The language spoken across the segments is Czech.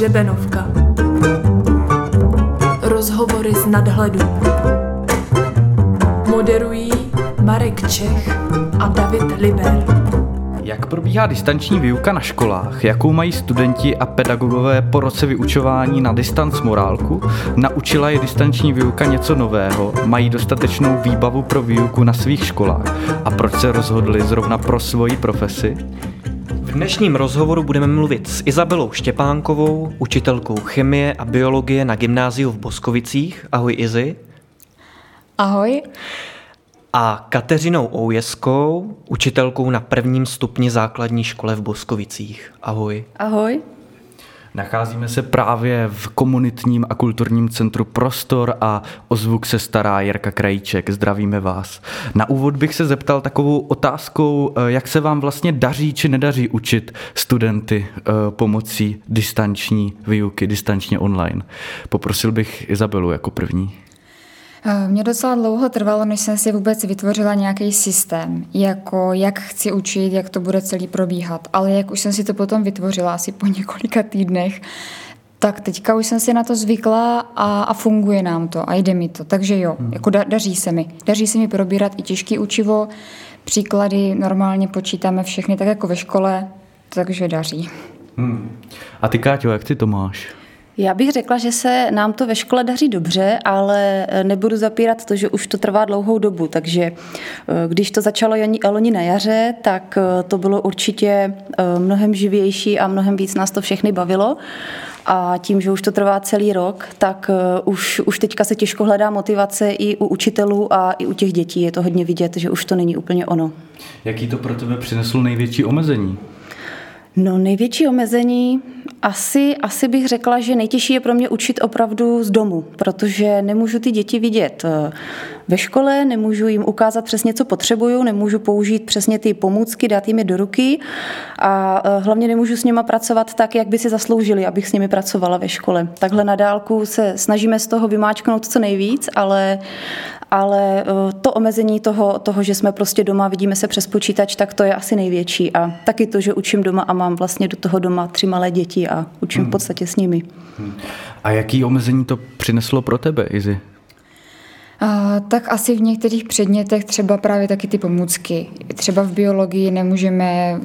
Hřebenovka. Rozhovory z nadhledu. Moderují Marek Čech a David Liber. Jak probíhá distanční výuka na školách? Jakou mají studenti a pedagogové po roce vyučování na distanc morálku? Naučila je distanční výuka něco nového? Mají dostatečnou výbavu pro výuku na svých školách? A proč se rozhodli zrovna pro svoji profesi? V dnešním rozhovoru budeme mluvit s Izabelou Štěpánkovou, učitelkou chemie a biologie na gymnáziu v Boskovicích. Ahoj Izi. Ahoj. A Kateřinou Oujeskou, učitelkou na 1. stupni základní škole v Boskovicích. Ahoj. Ahoj. Nacházíme se právě v komunitním a kulturním centru Prostor a o zvuk se stará Jirka Krajíček. Zdravíme vás. Na úvod bych se zeptal takovou otázkou, jak se vám vlastně daří či nedaří učit studenty pomocí distanční výuky, distančně online. Poprosil bych Izabelu jako první. Mě docela dlouho trvalo, než jsem si vůbec vytvořila nějaký systém, jako jak chci učit, jak to bude celý probíhat, ale jak už jsem si to potom vytvořila asi po několika týdnech, tak teďka už jsem si na to zvykla a funguje nám to a jde mi to, takže jo, jako daří se mi. Daří se mi probírat i těžký učivo, příklady normálně počítáme všechny, tak jako ve škole, takže daří. A ty, Káťo, jak ty to máš? Já bych řekla, že se nám to ve škole daří dobře, ale nebudu zapírat to, že už to trvá dlouhou dobu, takže když to začalo loni na jaře, tak to bylo určitě mnohem živější a mnohem víc nás to všechny bavilo a tím, že už to trvá celý rok, tak už teďka se těžko hledá motivace i u učitelů a i u těch dětí. Je to hodně vidět, že už to není úplně ono. Jaký to pro tebe přineslo největší omezení? No, největší omezení asi bych řekla, že nejtěžší je pro mě učit opravdu z domu, protože nemůžu ty děti vidět ve škole, nemůžu jim ukázat přesně, co potřebuju, nemůžu použít přesně ty pomůcky, dát jim je do ruky a hlavně nemůžu s nima pracovat tak, jak by si zasloužili, abych s nimi pracovala ve škole. Takhle na dálku se snažíme z toho vymáčknout co nejvíc, ale to omezení toho, že jsme prostě doma, vidíme se přes počítač, tak to je asi největší. A taky to, že učím doma a mám vlastně do toho doma 3 malé děti a učím v podstatě s nimi. A jaký omezení to přineslo pro tebe, Izi? Tak asi v některých předmětech třeba právě taky ty pomůcky. Třeba v biologii nemůžeme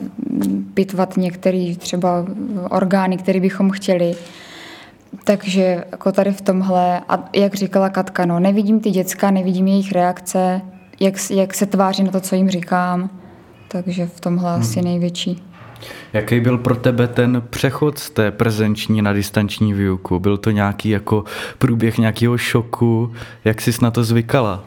pitvat některé třeba orgány, které bychom chtěli. Takže jako tady v tomhle, a jak říkala Katka, no, nevidím ty děcka, nevidím jejich reakce, jak se tváří na to, co jim říkám, takže v tomhle asi největší. Jaký byl pro tebe ten přechod z té prezenční na distanční výuku? Byl to nějaký jako průběh nějakého šoku? Jak jsi na to zvykala?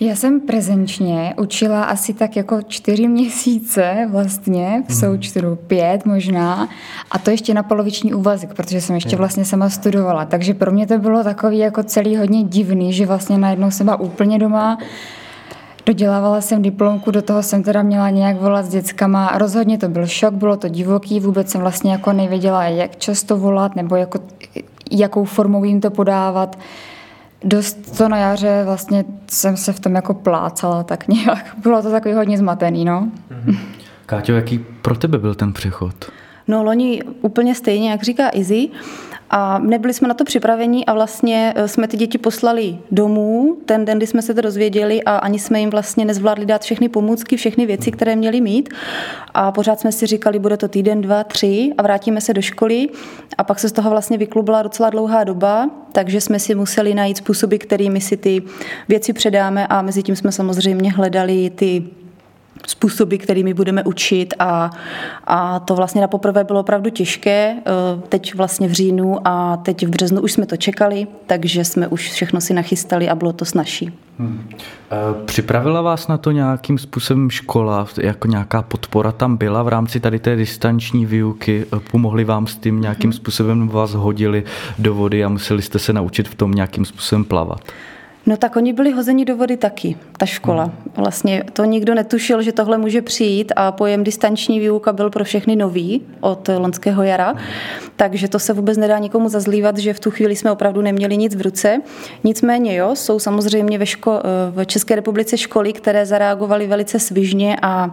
Já jsem prezenčně učila asi tak jako 4 měsíce vlastně, v součtu 5 možná, a to ještě na poloviční úvazek, protože jsem ještě vlastně sama studovala, takže pro mě to bylo takový jako celý hodně divný, že vlastně najednou jsem byla úplně doma, dodělávala jsem diplomku, do toho jsem teda měla nějak volat s dětskama a rozhodně to byl šok, bylo to divoký, vůbec jsem vlastně jako nevěděla, jak často volat nebo jako, jakou formou jim to podávat. Dost to na jaře vlastně jsem se v tom jako plácala tak nějak. Bylo to takový hodně zmatený, no. Káťo, jaký pro tebe byl ten přechod? No, loni úplně stejně, jak říká Izzy. A nebyli jsme na to připraveni a vlastně jsme ty děti poslali domů ten den, kdy jsme se to dozvěděli a ani jsme jim vlastně nezvládli dát všechny pomůcky, všechny věci, které měli mít. A pořád jsme si říkali, bude to týden, 2, 3 a vrátíme se do školy. A pak se z toho vlastně vyklubila docela dlouhá doba, takže jsme si museli najít způsoby, kterými si ty věci předáme a mezi tím jsme samozřejmě hledali ty způsoby, kterými budeme učit a to vlastně na poprvé bylo opravdu těžké, teď vlastně v říjnu a teď v březnu už jsme to čekali, takže jsme už všechno si nachystali a bylo to snazší. Připravila vás na to nějakým způsobem škola, jako nějaká podpora tam byla v rámci tady té distanční výuky, pomohli vám s tím nějakým způsobem, vás hodili do vody a museli jste se naučit v tom nějakým způsobem plavat? No tak oni byli hozeni do vody taky, ta škola. Vlastně to nikdo netušil, že tohle může přijít a pojem distanční výuka byl pro všechny nový od loňského jara, takže to se vůbec nedá nikomu zazlívat, že v tu chvíli jsme opravdu neměli nic v ruce. Nicméně jo, jsou samozřejmě v České republice školy, které zareagovaly velice svižně a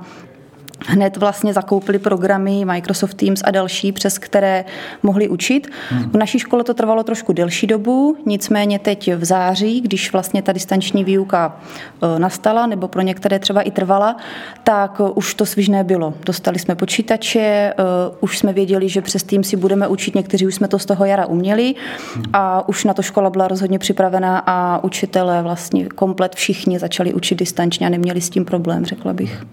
hned vlastně zakoupili programy Microsoft Teams a další, přes které mohli učit. V naší škole to trvalo trošku delší dobu, nicméně teď v září, když vlastně ta distanční výuka nastala, nebo pro některé třeba i trvala, tak už to svižné bylo. Dostali jsme počítače, už jsme věděli, že přes Teams si budeme učit, někteří už jsme to z toho jara uměli a už na to škola byla rozhodně připravená a učitelé vlastně komplet všichni začali učit distančně a neměli s tím problém, řekla bych.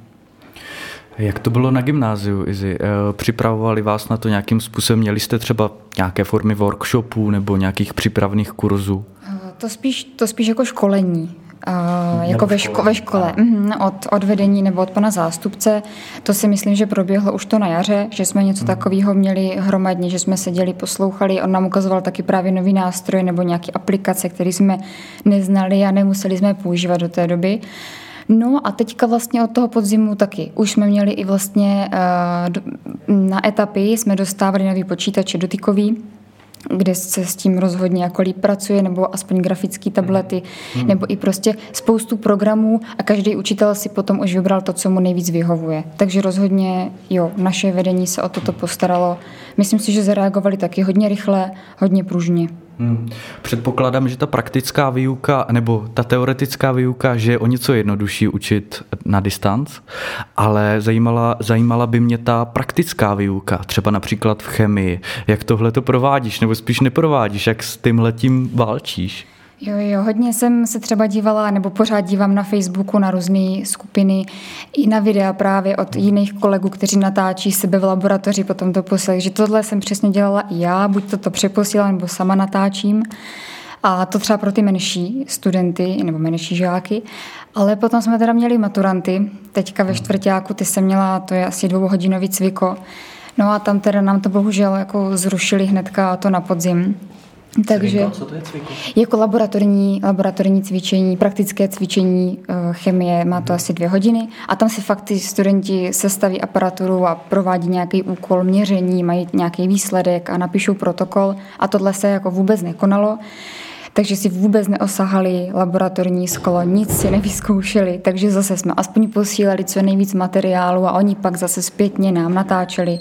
Jak to bylo na gymnáziu, Izzy? Připravovali vás na to nějakým způsobem? Měli jste třeba nějaké formy workshopů nebo nějakých přípravných kurzů? To spíš jako školení. Jako ve škole. Od vedení nebo od pana zástupce. To si myslím, že proběhlo už to na jaře, že jsme něco takového měli hromadně, že jsme seděli, poslouchali. On nám ukazoval taky právě nový nástroj nebo nějaké aplikace, které jsme neznali a nemuseli jsme používat do té doby. No a teďka vlastně od toho podzimu taky. Už jsme měli i vlastně na etapy jsme dostávali nový počítače dotykový, kde se s tím rozhodně jako líp pracuje, nebo aspoň grafické tablety, nebo i prostě spoustu programů a každý učitel si potom už vybral to, co mu nejvíc vyhovuje. Takže rozhodně jo, naše vedení se o toto postaralo. Myslím si, že zareagovali taky hodně rychle, hodně pružně. Předpokládám, že ta praktická výuka nebo ta teoretická výuka, že je o něco jednodušší učit na distanc, ale zajímala by mě ta praktická výuka, třeba například v chemii. Jak tohle to provádíš, nebo spíš neprovádíš, jak s tímhletím válčíš? Jo, hodně jsem se třeba dívala, nebo pořád dívám na Facebooku, na různé skupiny, i na videa právě od jiných kolegů, kteří natáčí sebe v laboratoři, potom to posílají, že tohle jsem přesně dělala i já, buď to přeposílám, nebo sama natáčím. A to třeba pro ty menší studenty nebo menší žáky. Ale potom jsme teda měli maturanty, teďka ve čtvrťáku, ty jsem měla, to je asi 2hodinový cviko. No a tam teda nám to bohužel jako zrušili hnedka to na podzim. Takže co to je cvik? Jako laboratorní cvičení, praktické cvičení chemie, má to asi 2 hodiny a tam si fakt ty studenti sestaví aparaturu a provádí nějaký úkol, měření, mají nějaký výsledek a napíšou protokol a tohle se jako vůbec nekonalo, takže si vůbec neosahali laboratorní sklo, nic si nevyzkoušeli, takže zase jsme aspoň posílali co nejvíc materiálu a oni pak zase zpětně nám natáčeli,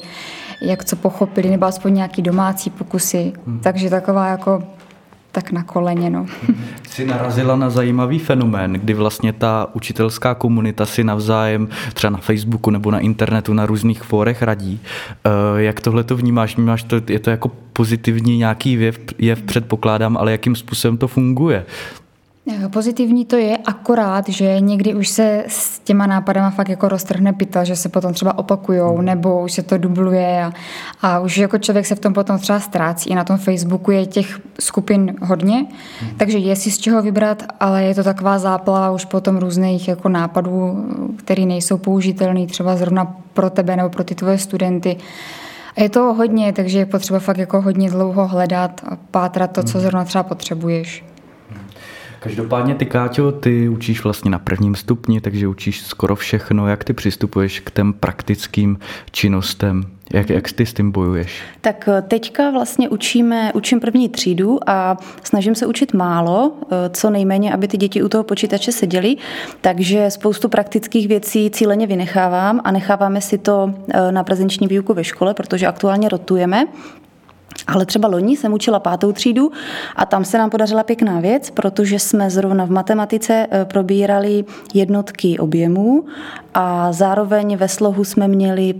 jak co pochopili, nebo aspoň nějaký domácí pokusy. Takže taková jako tak na koleně, no. Jsi narazila na zajímavý fenomén, kdy vlastně ta učitelská komunita si navzájem třeba na Facebooku nebo na internetu na různých fórech radí. Jak tohle to vnímáš? Vnímáš to, je to jako pozitivní nějaký jev, předpokládám, ale jakým způsobem to funguje? Pozitivní to je, akorát, že někdy už se s těma nápadama fakt jako roztrhne pytel, že se potom třeba opakujou, nebo už se to dubluje a už jako člověk se v tom potom třeba ztrácí. I na tom Facebooku je těch skupin hodně, takže je si z čeho vybrat, ale je to taková záplava už potom různých jako nápadů, které nejsou použitelné třeba zrovna pro tebe nebo pro ty tvoje studenty. A je to hodně, takže je potřeba fakt jako hodně dlouho hledat a pátrat to, co zrovna třeba potřebuješ. Každopádně ty, Káťo, ty učíš vlastně na 1. stupni, takže učíš skoro všechno. Jak ty přistupuješ k těm praktickým činnostem? Jak ty s tím bojuješ? Tak teďka vlastně učím 1. třídu a snažím se učit málo, co nejméně, aby ty děti u toho počítače seděly, takže spoustu praktických věcí cíleně vynechávám a necháváme si to na prezenční výuku ve škole, protože aktuálně rotujeme. Ale třeba loni jsem učila 5. třídu a tam se nám podařila pěkná věc, protože jsme zrovna v matematice probírali jednotky objemů a zároveň ve slohu jsme měli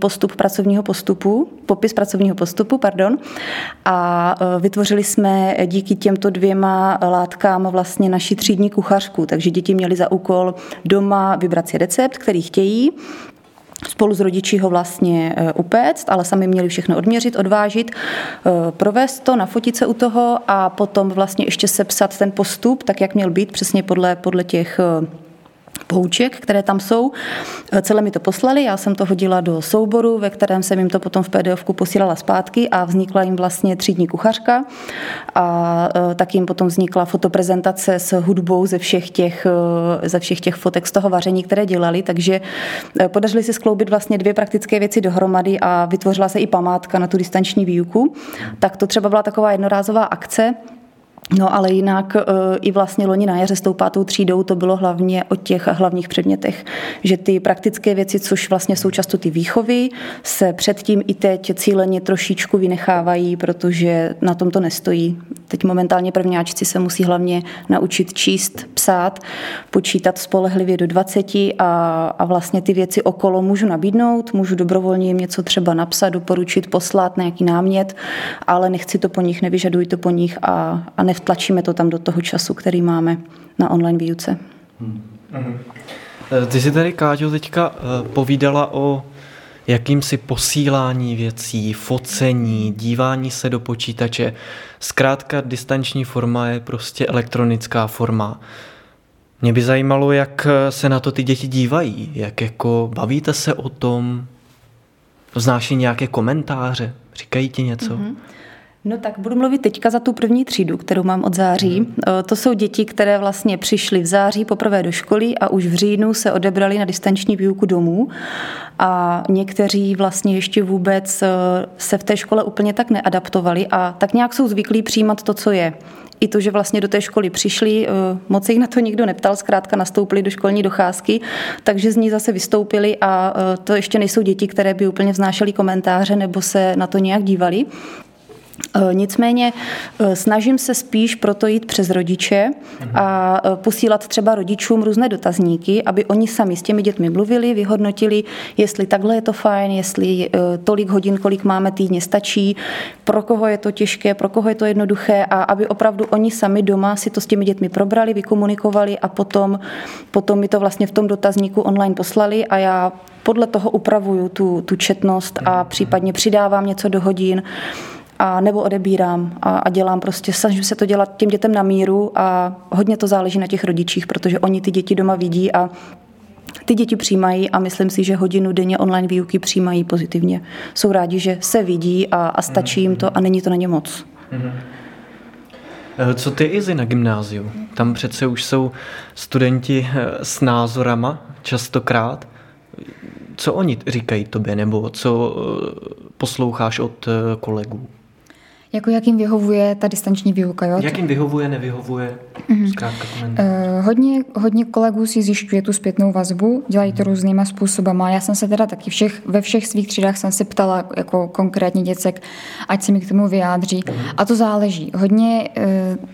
popis pracovního postupu, a vytvořili jsme díky těmto 2 látkám vlastně naši třídní kuchařku, takže děti měly za úkol doma vybrat si recept, který chtějí, spolu s rodiči ho vlastně upéct, ale sami měli všechno odměřit, odvážit, provést to, nafotit se u toho a potom vlastně ještě sepsat ten postup, tak jak měl být, přesně podle těch pouček, které tam jsou. Celé mi to poslali, já jsem to hodila do souboru, ve kterém jsem jim to potom v PDFku posílala zpátky a vznikla jim vlastně třídní kuchařka a tak jim potom vznikla fotoprezentace s hudbou ze všech těch fotek z toho vaření, které dělali, takže podařili si skloubit vlastně 2 praktické věci dohromady a vytvořila se i památka na tu distanční výuku. Tak to třeba byla taková jednorázová akce, No ale jinak i vlastně loni na jaře s tou 5. třídou to bylo hlavně o těch hlavních předmětech, že ty praktické věci, což vlastně jsou často ty výchovy, se předtím i teď cíleně trošičku vynechávají, protože na tom to nestojí. Teď momentálně prvňáčci se musí hlavně naučit číst, psát, počítat spolehlivě do 20 a vlastně ty věci okolo můžu nabídnout, můžu dobrovolně jim něco třeba napsat, doporučit, poslat nějaký námět, ale nechci to po nich, nevyžaduji to po nich a nevtlačíme to tam do toho času, který máme na online výuce. Ty jsi tady, Káťo, teďka povídala o jakýmsi posílání věcí, focení, dívání se do počítače. Zkrátka distanční forma je prostě elektronická forma. Mě by zajímalo, jak se na to ty děti dívají, jak jako bavíte se o tom, znáší nějaké komentáře, říkají ti něco? Mm-hmm. No tak budu mluvit teďka za tu 1. třídu, kterou mám od září. To jsou děti, které vlastně přišly v září poprvé do školy a už v říjnu se odebrali na distanční výuku domů. A někteří vlastně ještě vůbec se v té škole úplně tak neadaptovali a tak nějak jsou zvyklí přijímat to, co je. I to, že vlastně do té školy přišli, moc jich na to nikdo neptal, zkrátka nastoupili do školní docházky, takže z ní zase vystoupili a to ještě nejsou děti, které by úplně vznášely komentáře nebo se na to nějak dívali. Nicméně snažím se spíš proto jít přes rodiče a posílat třeba rodičům různé dotazníky, aby oni sami s těmi dětmi mluvili, vyhodnotili, jestli takhle je to fajn, jestli tolik hodin, kolik máme týdně, stačí, pro koho je to těžké, pro koho je to jednoduché a aby opravdu oni sami doma si to s těmi dětmi probrali, vykomunikovali a potom mi to vlastně v tom dotazníku online poslali a já podle toho upravuju tu četnost a případně přidávám něco do hodin, a nebo odebírám a dělám prostě, snažím se to dělat těm dětem na míru a hodně to záleží na těch rodičích, protože oni ty děti doma vidí a ty děti přijímají a myslím si, že hodinu denně online výuky přijímají pozitivně. Jsou rádi, že se vidí a stačí jim to a není to na ně moc. Co ty, Izi, na gymnáziu? Tam přece už jsou studenti s názorama častokrát. Co oni říkají tobě nebo co posloucháš od kolegů? Jako jak jim vyhovuje ta distanční výuka, jo? Jak jim vyhovuje, nevyhovuje? Zkrátka komentář. Hodně kolegů si zjišťuje tu zpětnou vazbu, dělají to různýma způsobama. Já jsem se teda taky ve všech svých třídách jsem se ptala jako konkrétně děcek, ať se mi k tomu vyjádří. A to záleží. Hodně,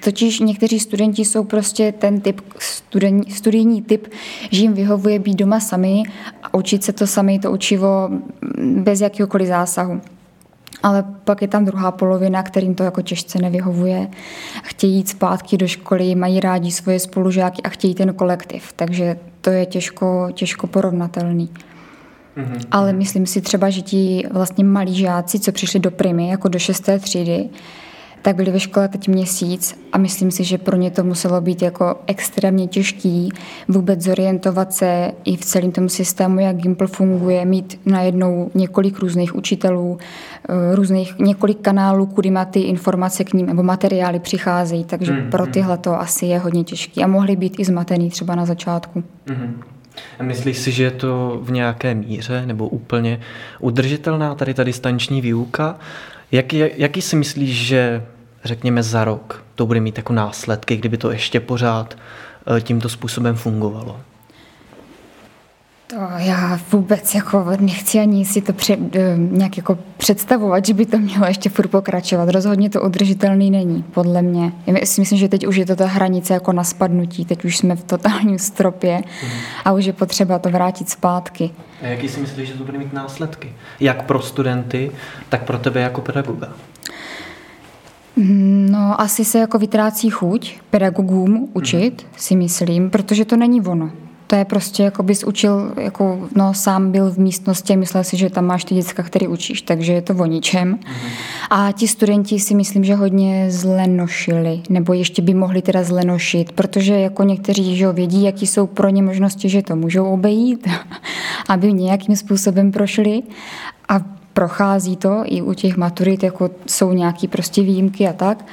totiž někteří studenti jsou prostě ten typ, studijní typ, že jim vyhovuje být doma sami a učit se to sami, to učivo bez jakýhokoliv zásahu. Ale pak je tam druhá polovina, kterým to jako těžce nevyhovuje. Chtějí jít zpátky do školy, mají rádi svoje spolužáky a chtějí ten kolektiv. Takže to je těžko porovnatelný. Mm-hmm. Ale myslím si třeba, že ti vlastně malí žáci, co přišli do primy, jako do 6. třídy, tak byli ve škole teď měsíc a myslím si, že pro ně to muselo být jako extrémně těžký vůbec zorientovat se i v celém tom systému, jak Gimpl funguje, mít najednou několik různých učitelů, několik kanálů, kudy má ty informace k ním nebo materiály přicházejí, takže pro tyhle to asi je hodně těžký a mohli být i zmatený třeba na začátku. A myslíš si, že je to v nějaké míře nebo úplně udržitelná tady ta distanční výuka? Jaký si myslíš, že řekněme za rok to bude mít jako následky, kdyby to ještě pořád tímto způsobem fungovalo? To já vůbec jako nechci ani si to nějak jako představovat, že by to mělo ještě furt pokračovat. Rozhodně to udržitelný není, podle mě. Já si myslím, že teď už je to ta hranice jako na spadnutí, teď už jsme v totálním stropě a už je potřeba to vrátit zpátky. A jaký si myslíš, že to bude mít následky? Jak pro studenty, tak pro tebe jako pedagoga? No, asi se jako vytrácí chuť pedagogům učit, si myslím, protože to není ono. To je prostě, jako bys učil, jako, no, sám byl v místnosti a myslel si, že tam máš ty děcka, který učíš, takže je to o ničem. A ti studenti si myslím, že hodně zlenošili, nebo ještě by mohli teda zlenošit, protože jako někteří, že vědí, jaký jsou pro ně možnosti, že to můžou obejít, aby nějakým způsobem prošli a prochází to i u těch maturit, jako jsou nějaký prostě výjimky a tak.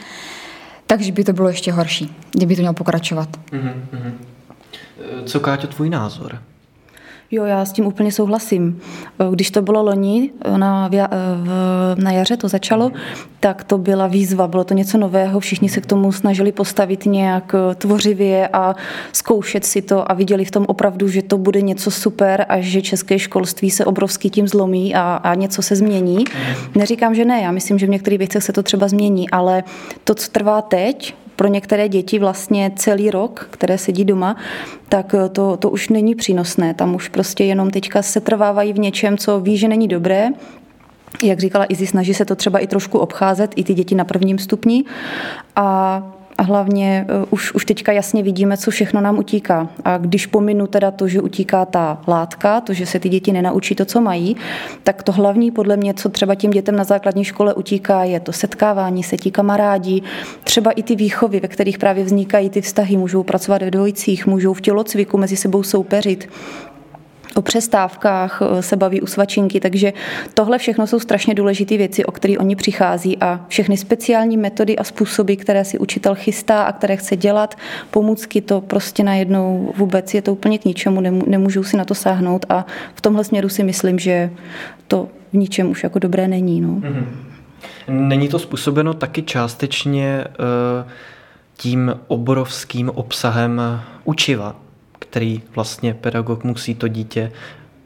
Takže by to bylo ještě horší, kdyby to mělo pokračovat. Co, Káťo, tvůj názor? Jo, já s tím úplně souhlasím. Když to bylo loni, na jaře to začalo, tak to byla výzva, bylo to něco nového, všichni se k tomu snažili postavit nějak tvořivě a zkoušet si to a viděli v tom opravdu, že to bude něco super a že české školství se obrovsky tím zlomí a něco se změní. Neříkám, že ne, já myslím, že v některých věcech se to třeba změní, ale to, co trvá teď, pro některé děti vlastně celý rok, které sedí doma, tak to už není přínosné. Tam už prostě jenom teďka se trvávají v něčem, co ví, že není dobré. Jak říkala Izzy, snaží se to třeba i trošku obcházet, i ty děti na prvním stupni. A hlavně už teďka jasně vidíme, co všechno nám utíká. A když pominu teda to, že utíká ta látka, to, že se ty děti nenaučí to, co mají, tak to hlavní podle mě, co třeba těm dětem na základní škole utíká, je to setkávání se, ti kamarádi, třeba i ty výchovy, ve kterých právě vznikají ty vztahy, můžou pracovat ve dvojicích, můžou v tělocviku mezi sebou soupeřit. O přestávkách se baví u svačinky, takže tohle všechno jsou strašně důležité věci, o které oni přichází a všechny speciální metody a způsoby, které si učitel chystá a které chce dělat, pomůcky to prostě najednou vůbec je to úplně k ničemu, nemůžou si na to sáhnout a v tomhle směru si myslím, že to v ničem už jako dobré není. No. Není to způsobeno taky částečně tím obrovským obsahem učiva, který vlastně pedagog musí to dítě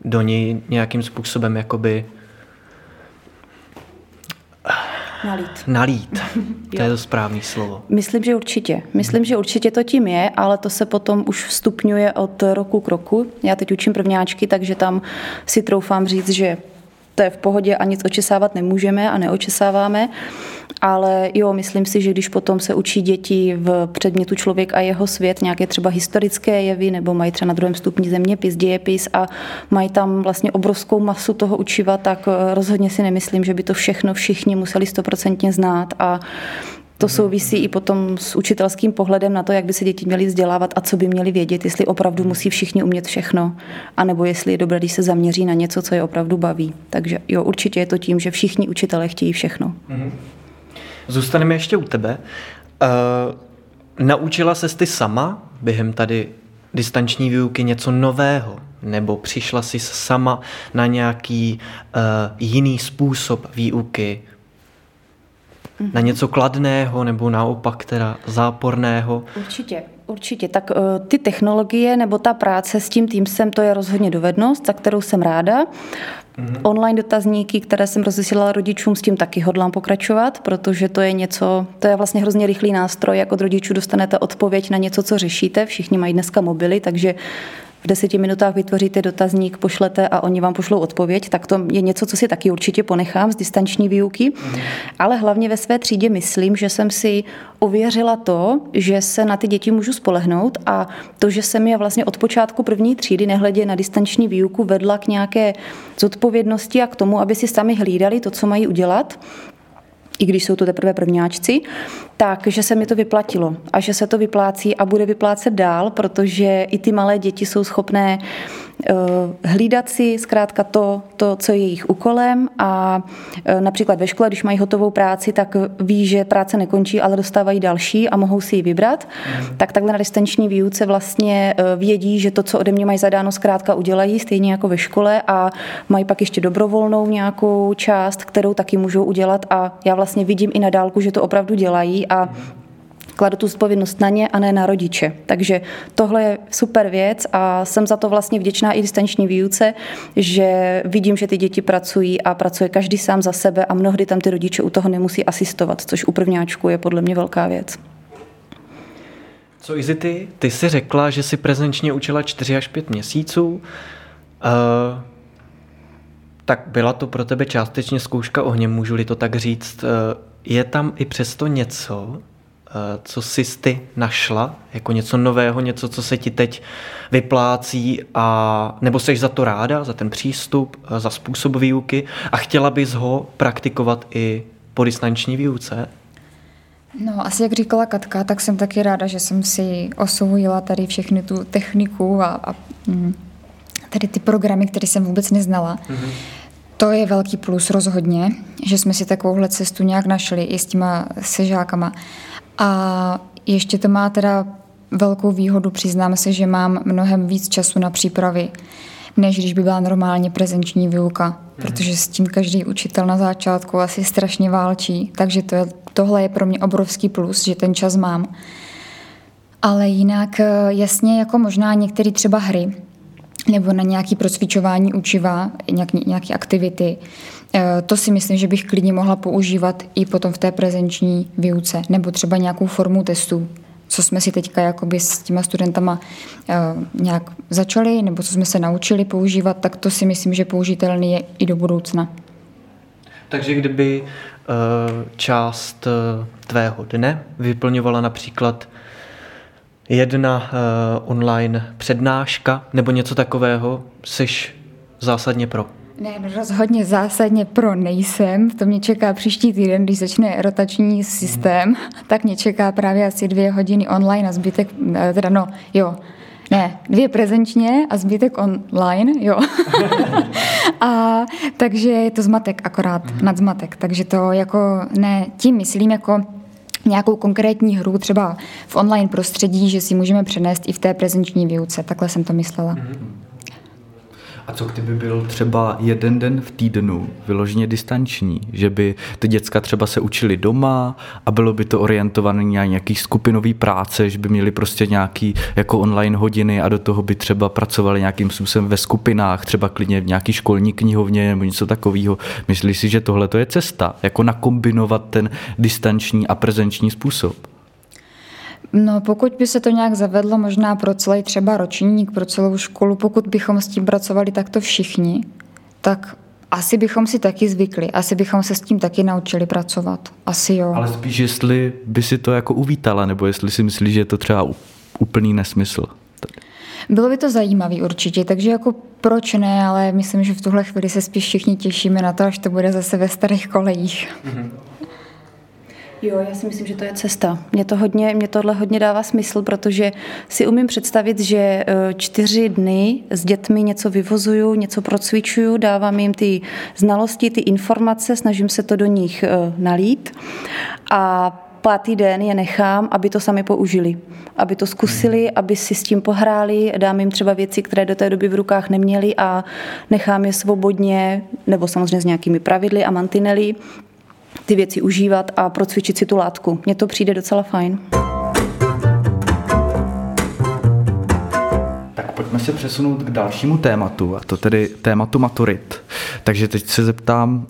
do něj nějakým způsobem jakoby nalít. To je to správný slovo. Myslím, že určitě to tím je, ale to se potom už stupňuje od roku k roku. Já teď učím prvňáčky, takže tam si troufám říct, že to je v pohodě a nic očesávat nemůžeme a neočesáváme. Ale jo, myslím si, že když potom se učí děti v předmětu Člověk a jeho svět nějaké třeba historické jevy, nebo mají třeba na druhém stupni zeměpis, dějepis a mají tam vlastně obrovskou masu toho učiva, tak rozhodně si nemyslím, že by to všechno všichni museli 100% znát a to souvisí i potom s učitelským pohledem na to, jak by se děti měly vzdělávat a co by měly vědět, jestli opravdu musí všichni umět všechno, anebo jestli je dobré, když se zaměří na něco, co je opravdu baví. Takže jo, určitě je to tím, že všichni učitelé chtějí všechno. Zůstaneme ještě u tebe. Naučila ses ty sama během tady distanční výuky něco nového? Nebo přišla jsi sama na nějaký jiný způsob výuky? Na něco kladného nebo naopak teda záporného? Určitě. Tak ty technologie nebo ta práce s tím týmsem, to je rozhodně dovednost, za kterou jsem ráda. Online dotazníky, které jsem rozesílala rodičům, s tím taky hodlám pokračovat, protože to je něco, to je vlastně hrozně rychlý nástroj, jak od rodičů dostanete odpověď na něco, co řešíte. Všichni mají dneska mobily, takže v 10 minutách vytvoříte dotazník, pošlete a oni vám pošlou odpověď, tak to je něco, co si taky určitě ponechám z distanční výuky. Ale hlavně ve své třídě myslím, že jsem si ověřila to, že se na ty děti můžu spolehnout a to, že jsem je vlastně od počátku první třídy nehledě na distanční výuku vedla k nějaké zodpovědnosti a k tomu, aby si sami hlídali to, co mají udělat, i když jsou to teprve prvňáčci, takže se mi to vyplatilo a že se to vyplácí a bude vyplácet dál, protože i ty malé děti jsou schopné hlídat si zkrátka to, co je jejich úkolem a například ve škole, když mají hotovou práci, tak ví, že práce nekončí, ale dostávají další a mohou si ji vybrat. Tak takhle na distanční výuce vlastně vědí, že to, co ode mě mají zadáno, zkrátka udělají, stejně jako ve škole a mají pak ještě dobrovolnou nějakou část, kterou taky můžou udělat a já vlastně vidím i na dálku, že to opravdu dělají a kladu tu zodpovědnost na ně a ne na rodiče. Takže tohle je super věc a jsem za to vlastně vděčná i distanční výuce, že vidím, že ty děti pracují a pracuje každý sám za sebe a mnohdy tam ty rodiče u toho nemusí asistovat, což u prvňáčku je podle mě velká věc. Co Izzy, ty jsi řekla, že jsi prezenčně učila 4 až 5 měsíců. Tak byla to pro tebe částečně zkouška ohně, můžu-li to tak říct. Je tam i přesto něco, co jsi ty našla, jako něco nového, něco, co se ti teď vyplácí, a nebo jsi za to ráda, za ten přístup, za způsob výuky a chtěla bys ho praktikovat i po distanční výuce? No, asi jak říkala Katka, tak jsem taky ráda, že jsem si osvojila tady všechny tu techniku a tady ty programy, které jsem vůbec neznala. Mm-hmm. To je velký plus rozhodně, že jsme si takovouhle cestu nějak našli i s těma sežákama. A ještě to má teda velkou výhodu, přiznám se, že mám mnohem víc času na přípravy. než když by byla normálně prezenční výuka, protože s tím každý učitel na začátku asi strašně válčí, takže tohle je pro mě obrovský plus, že ten čas mám. Ale jinak jasně, jako možná některé třeba hry, nebo na nějaké procvičování učiva, nějaké aktivity. To si myslím, že bych klidně mohla používat i potom v té prezenční výuce, nebo třeba nějakou formu testů, co jsme si teďka jakoby s těma studentama nějak začali, nebo co jsme se naučili používat, tak to si myslím, že použitelný je i do budoucna. Takže kdyby část tvého dne vyplňovala například jedna online přednáška nebo něco takového, seš zásadně pro? Ne, rozhodně zásadně pro nejsem. To mě čeká příští týden, když začne rotační systém, tak mě čeká právě asi 2 hodiny online a zbytek, teda no, jo, ne, 2 prezenčně a zbytek online, jo. A takže je to zmatek akorát, nadzmatek, takže to jako ne, tím myslím jako nějakou konkrétní hru třeba v online prostředí, že si můžeme přenést i v té prezenční výuce. Takhle jsem to myslela. A co kdyby byl třeba jeden den v týdnu vyloženě distanční, že by ty děcka třeba se učili doma a bylo by to orientované na nějaký skupinový práce, že by měli prostě nějaký jako online hodiny a do toho by třeba pracovali nějakým způsobem ve skupinách, třeba klidně v nějaký školní knihovně nebo něco takového. Myslíš si, že tohle to je cesta, jako nakombinovat ten distanční a prezenční způsob? No, pokud by se to nějak zavedlo možná pro celý třeba ročník, pro celou školu, pokud bychom s tím pracovali takto všichni, tak asi bychom si taky zvykli, asi bychom se s tím taky naučili pracovat, asi jo. Ale spíš, jestli by si to jako uvítala, nebo jestli si myslíš, že je to třeba úplný nesmysl. Bylo by to zajímavý určitě, takže jako proč ne, ale myslím, že v tuhle chvíli se spíš všichni těšíme na to, až to bude zase ve starých kolejích. Jo, já si myslím, že to je cesta. Mně tohle hodně dává smysl, protože si umím představit, že 4 dny s dětmi něco vyvozuju, něco procvičuju, dávám jim ty znalosti, ty informace, snažím se to do nich nalít a 5. den je nechám, aby to sami použili, aby to zkusili, aby si s tím pohráli, dám jim třeba věci, které do té doby v rukách neměli a nechám je svobodně, nebo samozřejmě s nějakými pravidly a mantinely, ty věci užívat a procvičit si tu látku. Mně to přijde docela fajn. Tak pojďme se přesunout k dalšímu tématu, a to tedy tématu maturit. Takže teď se zeptám